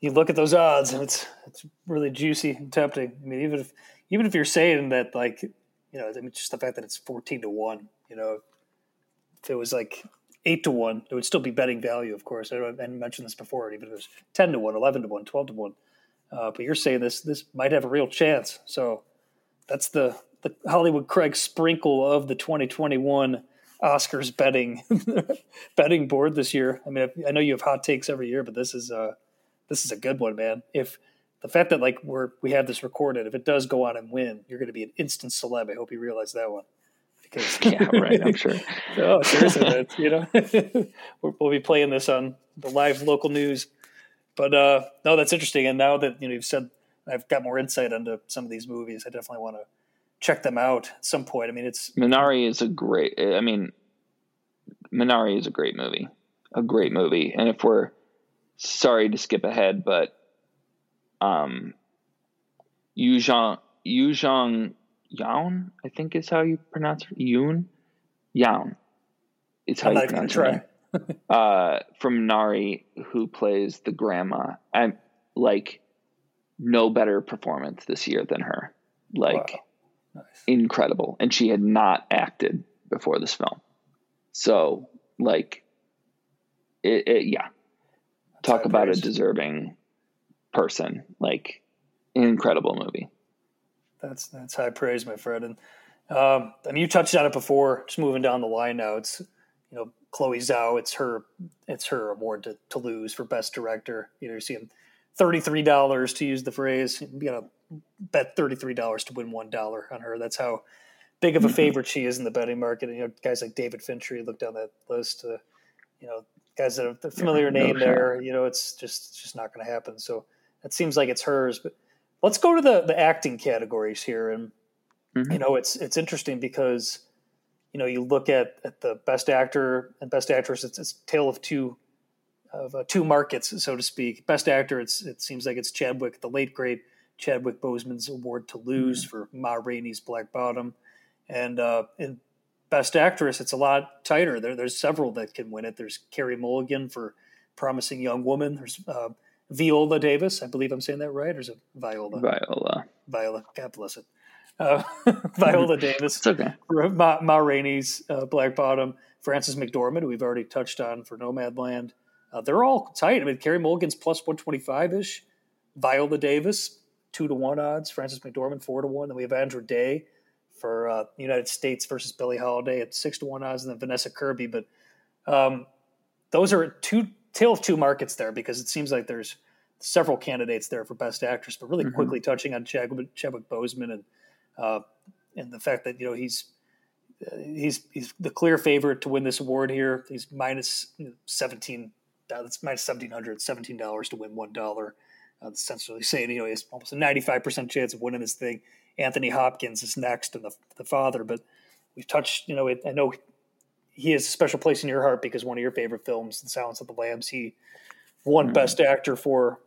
you look at those odds and it's, it's really juicy and tempting. I mean, even if, even if you're saying that, like, you know, I mean, just the fact that it's fourteen to one, you know, if it was like eight to one, it would still be betting value. Of course, I, I mentioned this before, even if it was ten to one, eleven to one, twelve to one. Uh, but you're saying this, this might have a real chance. So that's the, the Hollywood Craig sprinkle of the twenty twenty-one Oscars betting, betting board this year. I mean, I know you have hot takes every year, but this is a, uh, this is a good one, man. If the fact that like we're, we have this recorded, if it does go on and win, you're going to be an instant celeb. I hope you realize that one. Because yeah, right. I'm sure. Oh, seriously, man, you know, we'll be playing this on the live local news, but uh, no, that's interesting. And now that, you know, you've said, I've got more insight into some of these movies. I definitely want to check them out at some point. I mean, it's Minari is a great, I mean, Minari is a great movie, a great movie. And if we're, sorry to skip ahead, but um, Yu Zhang, Yu Zhang Yaun, I think is how you pronounce it. Yoon Yaun is how I'm you pronounce it. uh, from Minari, who plays the grandma. I'm like, no better performance this year than her. Like, wow. Nice. Incredible. And she had not acted before this film. So, like, it, it yeah. Talk about a deserving person, like an incredible movie. That's, that's high praise, my friend. And, um, I mean, you touched on it before, just moving down the line now, it's, you know, Chloe Zhao, it's her, it's her award to, to lose for best director. You know, you're seeing thirty-three dollars to use the phrase, you know, bet thirty-three dollars to win one dollar on her. That's how big of a favorite she is in the betting market. And, you know, guys like David Fincher, you look down that list, uh, you know, guys that have the familiar name no, there, sure. You know, it's just, it's just not going to happen. So it seems like it's hers, but let's go to the, the acting categories here. And, mm-hmm. you know, it's, it's interesting because, you know, you look at, at the best actor and best actress, it's, it's a tale of two of uh, two markets, so to speak. Best actor, it's it seems like it's Chadwick, the late great Chadwick Boseman's award to lose mm-hmm. for Ma Rainey's Black Bottom, and uh, in Best Actress, it's a lot tighter. There, there's several that can win it. There's Carrie Mulligan for Promising Young Woman. There's uh, Viola Davis. I believe I'm saying that right. Or is it Viola? Viola. Viola. God bless it. Uh, Viola Davis. It's okay. For Ma, Ma Rainey's uh, Black Bottom. Francis McDormand, who we've already touched on for Nomadland. Uh, they're all tight. I mean, Carrie Mulligan's plus one twenty-five-ish. Viola Davis, two to one odds. Francis McDormand, four to one. Then we have Andrew Day for uh, United States versus Billie Holiday at six to one odds, and then Vanessa Kirby. But um, those are two tale of two markets there, because it seems like there's several candidates there for Best Actress. But really mm-hmm. quickly touching on Chadwick, Chadwick Boseman and uh, and the fact that, you know, he's he's he's the clear favorite to win this award here. He's minus you know, seventeen. That's minus seventeen hundred, seventeen dollars to win one dollar. Uh, essentially saying, you know, he has almost a ninety-five percent chance of winning this thing. Anthony Hopkins is next, and the the father. But we've touched, you know, it, I know he has a special place in your heart because one of your favorite films, The Silence of the Lambs, he won mm-hmm. Best Actor for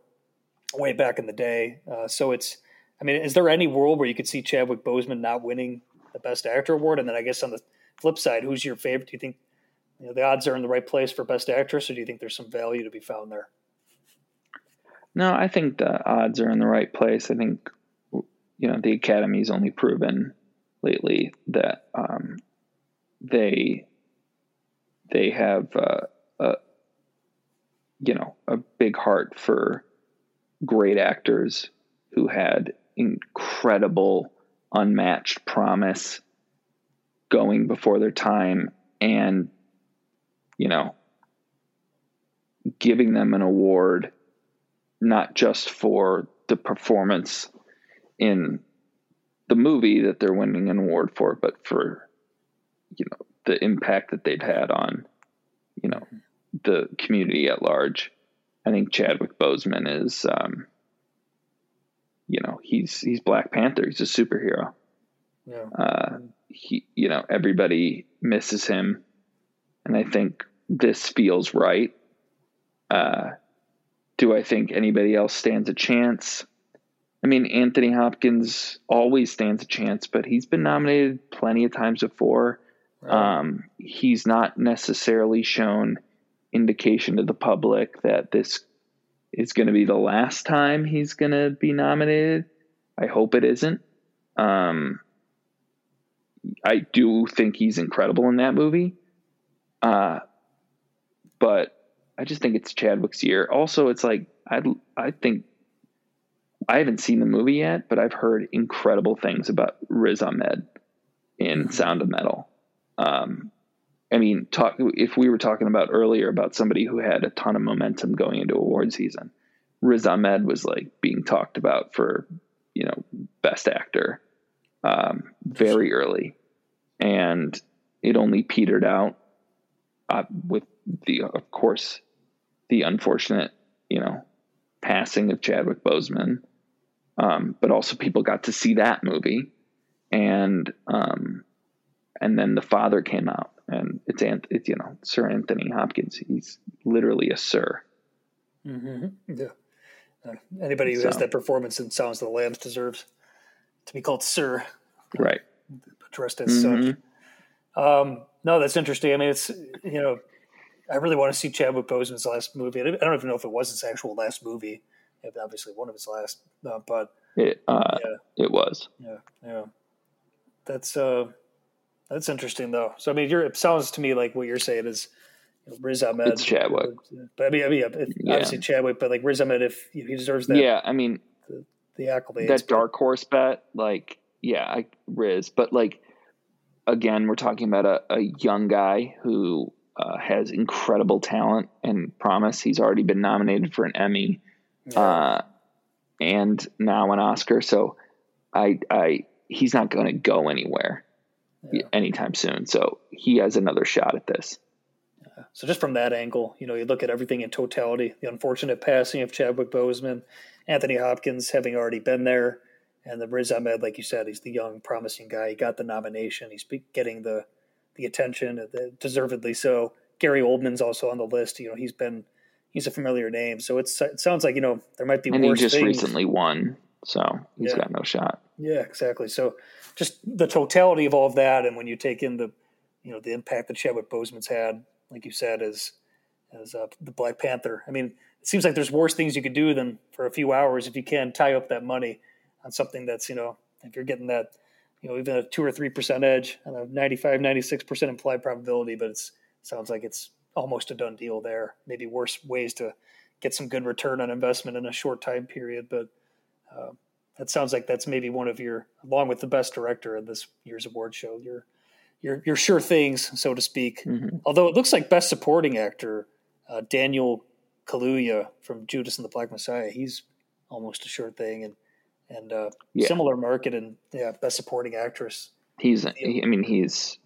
way back in the day. Uh, so it's, I mean, is there any world where you could see Chadwick Boseman not winning the Best Actor award? And then I guess on the flip side, who's your favorite? Do you think, you know, the odds are in the right place for Best Actress, or do you think there's some value to be found there? No, I think the odds are in the right place. I think, you know, the Academy's only proven lately that um, they they have uh, a you know a big heart for great actors who had incredible, unmatched promise going before their time, and you know giving them an award not just for the performance in the movie that they're winning an award for, but for, you know, the impact that they've had on, you know, the community at large. I think Chadwick Boseman is, um, you know, he's, he's Black Panther. He's a superhero. Yeah. Uh, he, you know, everybody misses him. And I think this feels right. Uh, do I think anybody else stands a chance? I mean, Anthony Hopkins always stands a chance, but he's been nominated plenty of times before. Right. Um, he's not necessarily shown indication to the public that this is going to be the last time he's going to be nominated. I hope it isn't. Um, I do think he's incredible in that movie. Uh, but I just think it's Chadwick's year. Also, it's like, I, I think, I haven't seen the movie yet, but I've heard incredible things about Riz Ahmed in Sound of Metal. Um, I mean, talk, if we were talking about earlier about somebody who had a ton of momentum going into award season, Riz Ahmed was like being talked about for, you know, Best Actor um, very early. And it only petered out uh, with the, of course, the unfortunate, you know, passing of Chadwick Boseman. Um, but also people got to see that movie, and um, and then The Father came out, and it's it's you know Sir Anthony Hopkins. He's literally a sir. Mm-hmm. Yeah. Uh, anybody who so. has that performance in Silence of the Lambs deserves to be called sir, right? Dressed as mm-hmm. such. Um, no, that's interesting. I mean, it's you know. I really want to see Chadwick Boseman's last movie. I don't even know if it was his actual last movie. It was obviously one of his last, uh, but it, uh, yeah. it was. Yeah, yeah. That's uh, that's interesting though. So I mean, you're, it sounds to me like what you're saying is you know, Riz Ahmed. It's Chadwick, but I mean, I mean, it, yeah. obviously Chadwick, but like Riz Ahmed, if you know, he deserves that. Yeah, I mean, the, the accolades. That dark horse bet, like, yeah, I, Riz, but like again, we're talking about a, a young guy who. Uh, has incredible talent and promise. He's already been nominated for an Emmy uh, and now an Oscar. So I, I, he's not going to go anywhere yeah. anytime soon. So he has another shot at this. Yeah. So just from that angle, you know, you look at everything in totality, the unfortunate passing of Chadwick Boseman, Anthony Hopkins having already been there. And the Riz Ahmed, like you said, he's the young promising guy. He got the nomination. He's getting the, the attention, deservedly so. Gary Oldman's also on the list. You know, he's been he's a familiar name. So it's, it sounds like, you know, there might be and worse things. And he just recently won, so he's yeah. got no shot. Yeah, exactly. So just the totality of all of that, and when you take in the, you know, the impact that Chadwick Boseman's had, like you said, as as uh, the Black Panther. I mean, it seems like there's worse things you could do than for a few hours if you can tie up that money on something that's, you know, if you're getting that, you know, even a two or three percent edge on a ninety-five, ninety-six percent implied probability, but it's sounds like it's almost a done deal there. Maybe worse ways to get some good return on investment in a short time period, but uh, that sounds like that's maybe one of your, along with the best director of this year's award show, your your your sure things, so to speak. Mm-hmm. Although it looks like best supporting actor uh, Daniel Kaluuya from Judas and the Black Messiah, he's almost a sure thing, and and uh, yeah. similar market, and yeah, best supporting actress. He's, I mean, he's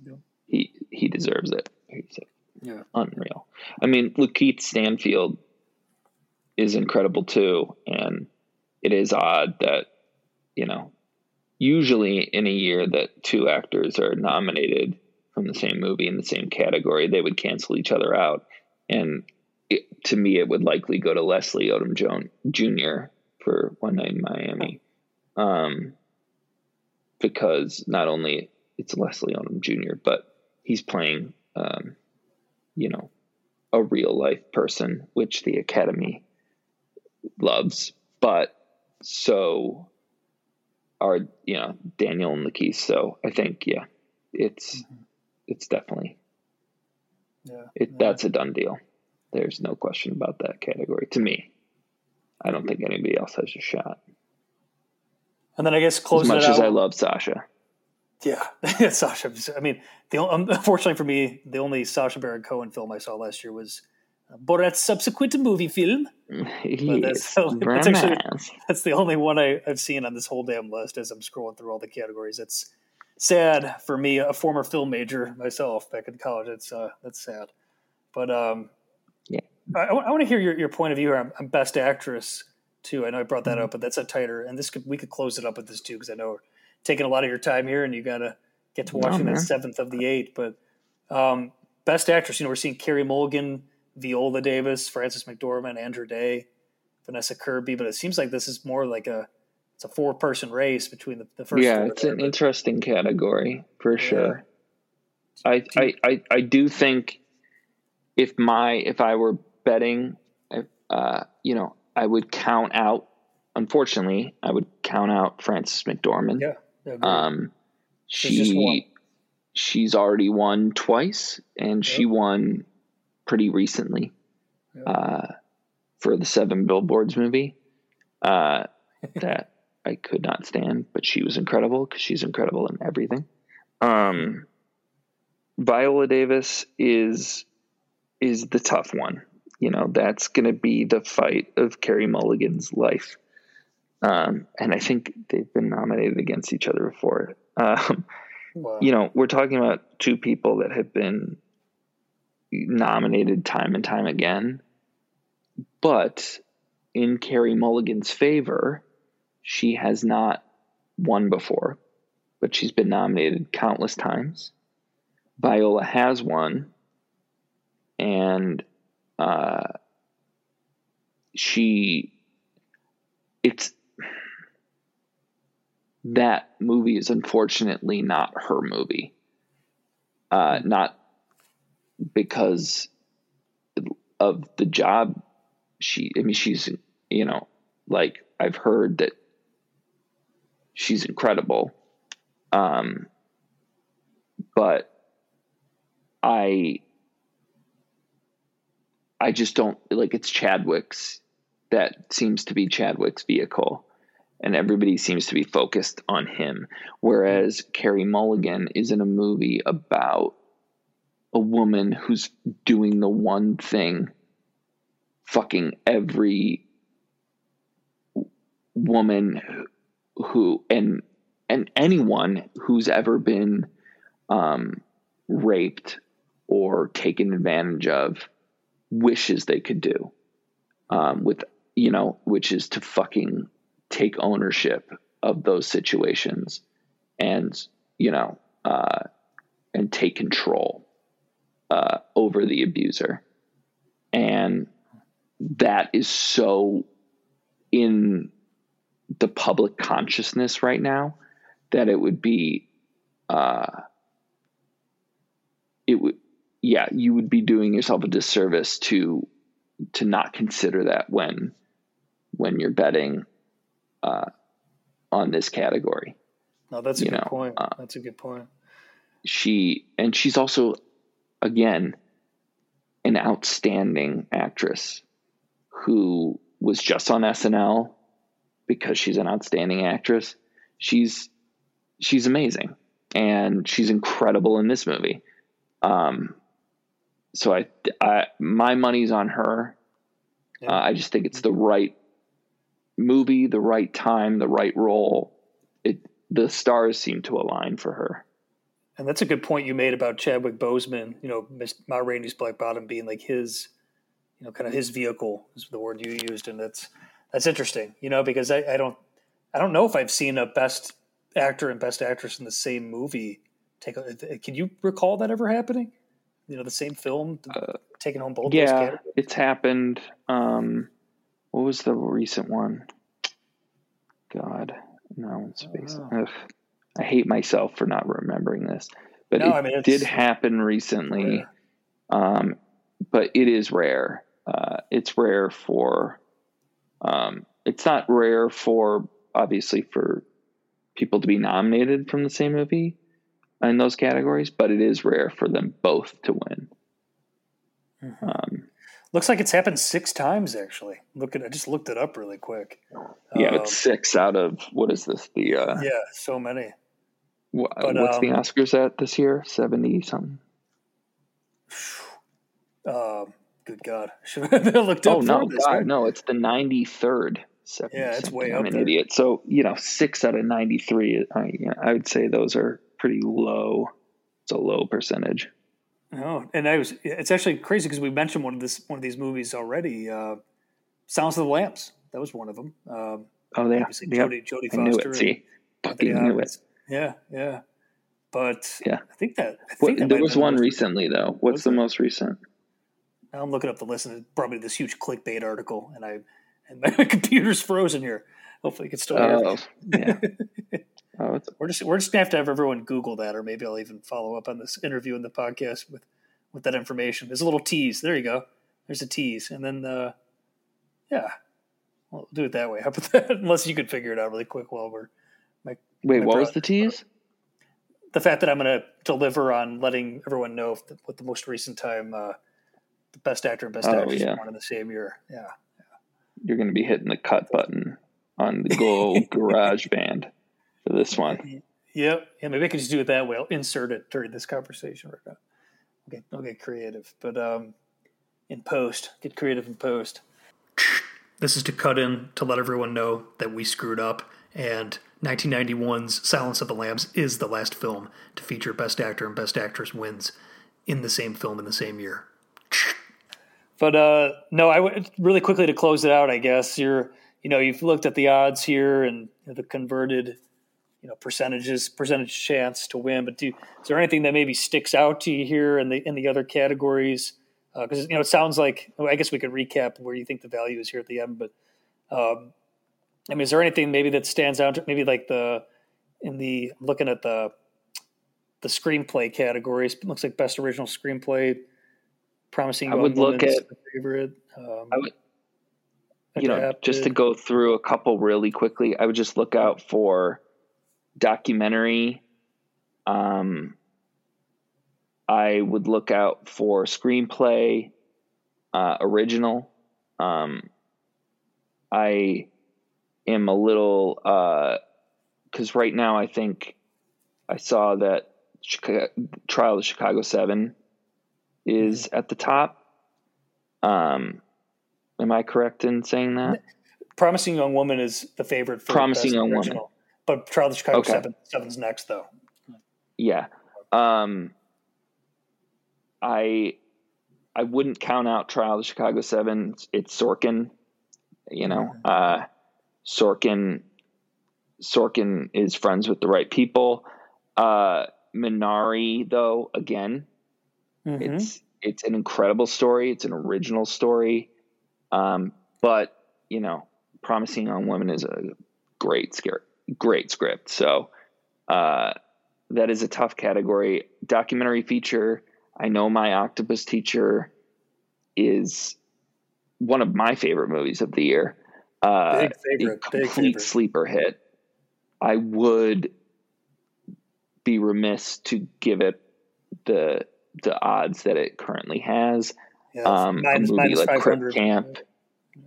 he he deserves it. He's yeah. unreal. I mean, Lakeith Stanfield is incredible too, and it is odd that, you know, usually in a year that two actors are nominated from the same movie in the same category, they would cancel each other out, and it, to me, it would likely go to Leslie Odom Junior for One Night in Miami, um, because not only it's Leslie Odom Junior, but he's playing, um, you know, a real life person, which the Academy loves. But so are, you know, Daniel and Lakeith. So I think, yeah, it's, mm-hmm. it's definitely, yeah, it, yeah. that's a done deal. There's no question about that category to me. I don't think anybody else has a shot. And then I guess close it out. As much as I love Sasha. Yeah, Sasha. I mean, the, unfortunately for me, the only Sacha Baron Cohen film I saw last year was Borat's subsequent movie film. Yes, that's, that's, actually, that's the only one I, I've seen on this whole damn list as I'm scrolling through all the categories. It's sad for me, a former film major myself back in college. It's uh, that's sad. But um, yeah, I, I want to hear your, your point of view on, on Best Actress too. I know I brought that mm-hmm. up, but that's a tighter. And this could we could close it up with this too, because I know we're taking a lot of your time here, and you got to get to watching no, that seventh of the eight. But um, Best Actress, you know, we're seeing Carrie Mulligan, Viola Davis, Francis McDormand, Andrew Day, Vanessa Kirby, but it seems like this is more like a it's a four person race between the, the first. Yeah, it's there, an but, interesting category for yeah. sure. I, I, I, I do think if my if I were betting, uh, you know, I would count out. Unfortunately, I would count out Frances McDormand. Yeah, yeah um, she she's already won twice, and yeah. she won pretty recently yeah. uh, for the Seven Billboards movie uh, that I could not stand, but she was incredible because she's incredible in everything. Um, Viola Davis is is the tough one. You know, that's going to be the fight of Carey Mulligan's life. Um, and I think they've been nominated against each other before. Um, wow. You know, we're talking about two people that have been nominated time and time again, but in Carey Mulligan's favor, she has not won before, but she's been nominated countless times. Viola has won, and uh, she, it's, that movie is unfortunately not her movie. Uh, not because of the job she, I mean, she's, you know, like I've heard that she's incredible. Um, but I, I just don't like it's Chadwick's. That seems to be Chadwick's vehicle, and everybody seems to be focused on him. Whereas Carey Mulligan is in a movie about a woman who's doing the one thing fucking every woman who, and, and anyone who's ever been um, raped or taken advantage of wishes they could do um, with, you know, which is to fucking take ownership of those situations and, you know, uh, and take control. Uh, over the abuser. And that is so in the public consciousness right now that it would be, uh, it would, yeah, you would be doing yourself a disservice to, to not consider that when, when you're betting, uh, on this category. No, that's a you good know, point. Uh, that's a good point. She, and she's also, again, an outstanding actress who was just on S N L because she's an outstanding actress. She's, she's amazing, and she's incredible in this movie. Um, so I, I, my money's on her. Yeah. Uh, I just think it's the right movie, the right time, the right role. It, the stars seem to align for her. And that's a good point you made about Chadwick Boseman, you know, Miss Ma Rainey's Black Bottom being like his, you know, kind of his vehicle is the word you used. And that's, that's interesting, you know, because I, I don't, I don't know if I've seen a best actor and best actress in the same movie. Take a, can you recall that ever happening? You know, the same film uh, taking home both. Yeah, it's happened. Um, what was the recent one? God, no, it's space. Oh. I hate myself for not remembering this, but no, it I mean, did happen recently. Rare. Um, but it is rare. Uh, it's rare for, um, it's not rare for, obviously, for people to be nominated from the same movie in those categories, but it is rare for them both to win. Mm-hmm. Um, Looks like it's happened six times, actually. Look at, I just looked it up really quick. Yeah, um, it's six out of, what is this? The uh, yeah, so many. Wh- but, what's um, the Oscars at this year? seventy-something? Uh, good God. Should I have looked up? Oh, no, this, God, right? No, it's the ninety-third. Yeah, it's way I'm up an there. Idiot. So, you know, six out of ninety-three, I, you know, I would say those are pretty low. It's a low percentage. Oh, and I was, it's actually crazy because we mentioned one of this, one of these movies already. Uh, Silence of the Lambs. That was one of them. Um, oh, yeah. Obviously, yep. Jodie, Jodie Foster. I knew it, see. Fucking knew it. Yeah, yeah. But yeah. I think that, I think what, that there was one recently, recent. Though. What's was the there? Most recent? Now I'm looking up the list, and it's probably this huge clickbait article, and I, and my computer's frozen here. Hopefully, you can still hear uh, yeah. Oh, it's, we're just we're just gonna have to have everyone Google that, or maybe I'll even follow up on this interview in the podcast with, with that information. There's a little tease. There you go. There's a tease, and then uh, yeah, we'll do it that way. How about that? Unless you could figure it out really quick while we're my, wait. My what was the tease? The fact that I'm gonna deliver on letting everyone know the, what the most recent time uh, the best actor and best oh, actress yeah. won in the same year. Yeah, yeah. You're gonna be hitting the cut button on the Go Garage Band. This one. Yep. Yeah, maybe I can just do it that way. I'll insert it during this conversation right now. Okay, I'll get creative. But um, in post. Get creative in post. This is to cut in to let everyone know that we screwed up, and nineteen ninety-one's Silence of the Lambs is the last film to feature Best Actor and Best Actress wins in the same film in the same year. But uh, no, I w- really quickly to close it out, I guess. You're, you know, you've looked at the odds here and the converted you know, percentages, percentage chance to win. But do, is there anything that maybe sticks out to you here in the in the other categories? Because, uh, you know, it sounds like, well, I guess we could recap where you think the value is here at the end. But, um, I mean, is there anything maybe that stands out? To, maybe like the, in the, looking at the the screenplay categories, it looks like Best Original Screenplay, Promising Young Woman, I would look at The Favorite. Um, I would, you know, just to go through a couple really quickly, I would just look out for documentary. Um, I would look out for screenplay, uh, original. Um, I am a little, uh, cause right now I think I saw that Chicago, Trial of the Chicago seven is at the top. Um, am I correct in saying that? Promising Young Woman is The Favorite for Promising Young Woman. But Trial of the Chicago okay. seven's next, though. Yeah. Um, I I wouldn't count out Trial of the Chicago seven. It's Sorkin, you know. Uh, Sorkin Sorkin is friends with the right people. Uh, Minari, though, again, mm-hmm. it's it's an incredible story. It's an original story. Um, but, you know, Promising Young Woman is a great scare, great script. So uh, that is a tough category. Documentary feature, I know My Octopus Teacher is one of my favorite movies of the year. Uh, big favorite, a complete big favorite. Sleeper hit. I would be remiss to give it the the odds that it currently has. Yeah, um, minus, a movie like Crip Camp, yeah.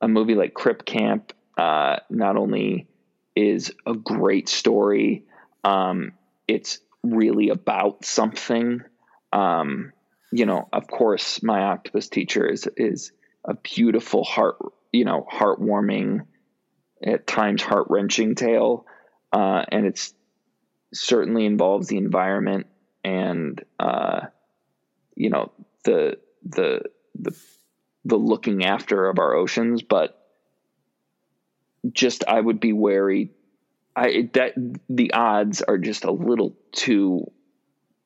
a movie like Crip Camp, uh, not only is a great story, um, it's really about something. Um, you know, of course, My Octopus Teacher is is a beautiful heart, you know, heartwarming, at times heart-wrenching tale, uh, and it's certainly involves the environment and uh, you know the the the the looking after of our oceans. But just I would be wary. I that the odds are just a little too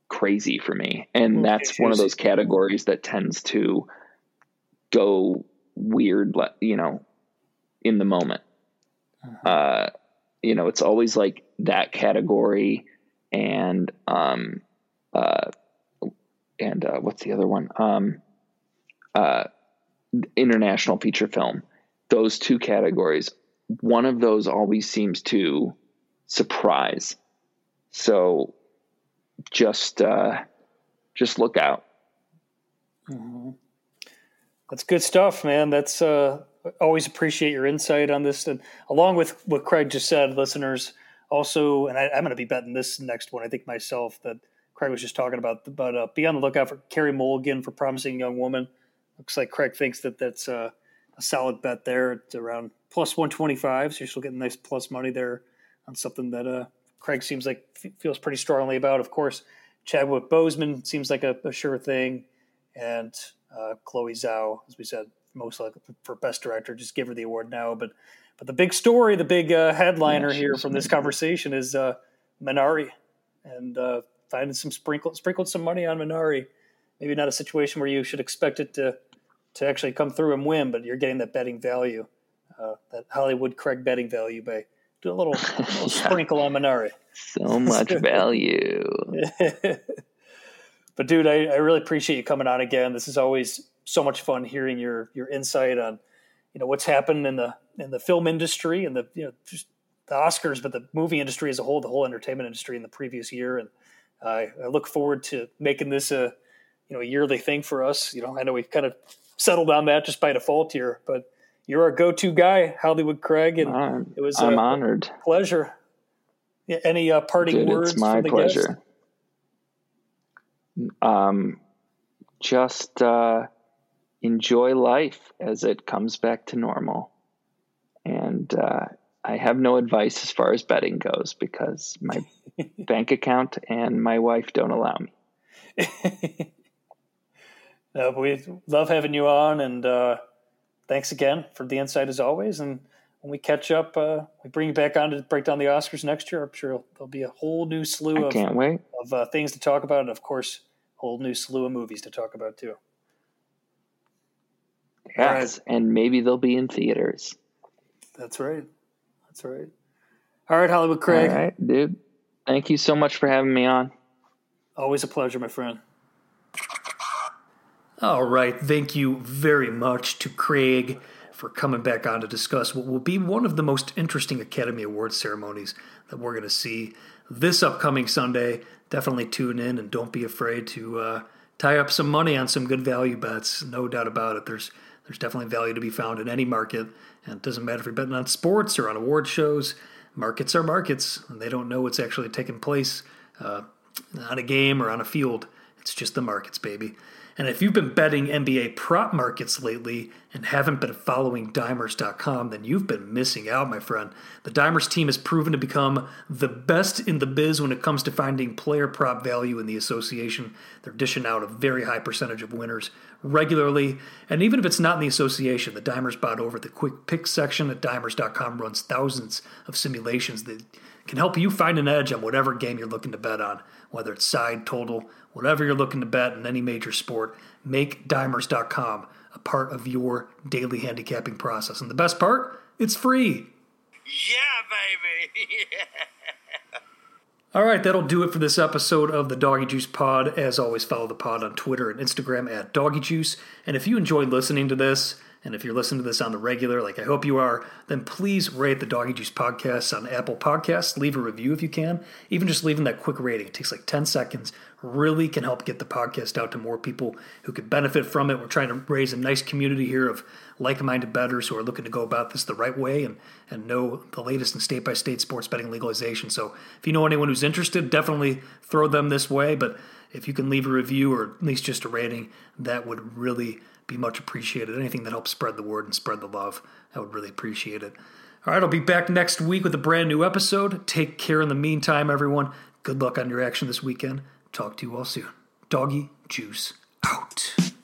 crazy for me, and that's one of those categories that tends to go weird, you know, in the moment. Uh, you know, it's always like that category and, um, uh, and, uh, what's the other one? Um, uh, international feature film, those two categories, one of those always seems to surprise. So just, uh, just look out. Mm-hmm. That's good stuff, man. That's, uh, always appreciate your insight on this. And along with what Craig just said, listeners also, and I, I'm going to be betting this next one, I think myself, that Craig was just talking about, but uh, be on the lookout for Carrie Mulligan for Promising Young Woman. Looks like Craig thinks that that's uh, a solid bet there. It's around plus one twenty-five. So you're still getting nice plus money there on something that uh, Craig seems like f- feels pretty strongly about. Of course, Chadwick Boseman seems like a, a sure thing. And uh, Chloe Zhao, as we said, most likely for best director, just give her the award now. But, but the big story, the big uh, headliner yeah, here from this conversation is uh, Minari, and uh, finding some sprinkled sprinkled some money on Minari. Maybe not a situation where you should expect it to to actually come through and win, but you're getting that betting value, uh, that Hollywood Craig betting value by doing a little, a little yeah. sprinkle on Minari. So much value. But dude, I, I really appreciate you coming on again. This is always so much fun hearing your, your insight on, you know, what's happened in the, in the film industry and the, you know, just the Oscars, but the movie industry as a whole, the whole entertainment industry in the previous year. And uh, I look forward to making this a, you know, a yearly thing for us. You know, I know we've kind of settled on that just by default here, but you're our go-to guy, Hollywood Craig. And I'm, it was I'm uh, honored. A pleasure. Yeah, any uh, parting Dude, words? It's my from the pleasure. Guest? Um, just, uh, enjoy life as it comes back to normal. And uh, I have no advice as far as betting goes because my bank account and my wife don't allow me. No, but we love having you on. And uh, thanks again for the insight as always. And when we catch up, uh, we bring you back on to break down the Oscars next year. I'm sure there'll be a whole new slew I of, can't wait. of uh, things to talk about. And of course, a whole new slew of movies to talk about too. Yes, right. And maybe they'll be in theaters. That's right. That's right. All right, Hollywood Craig. All right, dude. Thank you so much for having me on. Always a pleasure, my friend. All right. Thank you very much to Craig for coming back on to discuss what will be one of the most interesting Academy Awards ceremonies that we're going to see this upcoming Sunday. Definitely tune in and don't be afraid to uh, tie up some money on some good value bets. No doubt about it. There's There's definitely value to be found in any market, and it doesn't matter if you're betting on sports or on award shows. Markets are markets, and they don't know what's actually taking place uh, on a game or on a field. It's just the markets, baby. And if you've been betting N B A prop markets lately and haven't been following Dimers dot com, then you've been missing out, my friend. The Dimers team has proven to become the best in the biz when it comes to finding player prop value in the association. They're dishing out a very high percentage of winners regularly. And even if it's not in the association, the Dimers bot over the quick pick section at Dimers dot com runs thousands of simulations that can help you find an edge on whatever game you're looking to bet on, whether it's side, total, whatever you're looking to bet in any major sport. Make Dimers dot com a part of your daily handicapping process. And the best part, it's free. Yeah, baby. Yeah. All right, that'll do it for this episode of the Doggy Juice Pod. As always, follow the pod on Twitter and Instagram at Doggy Juice. And if you enjoyed listening to this, and if you're listening to this on the regular, like I hope you are, then please rate the Doggy Juice Podcast on Apple Podcasts. Leave a review if you can. Even just leaving that quick rating, it takes like ten seconds, really can help get the podcast out to more people who could benefit from it. We're trying to raise a nice community here of like-minded bettors who are looking to go about this the right way and, and know the latest in state-by-state sports betting legalization. So if you know anyone who's interested, definitely throw them this way. But if you can leave a review or at least just a rating, that would really be much appreciated. Anything that helps spread the word and spread the love, I would really appreciate it. All right, I'll be back next week with a brand new episode. Take care in the meantime, everyone. Good luck on your action this weekend. Talk to you all soon. Doggy Juice out.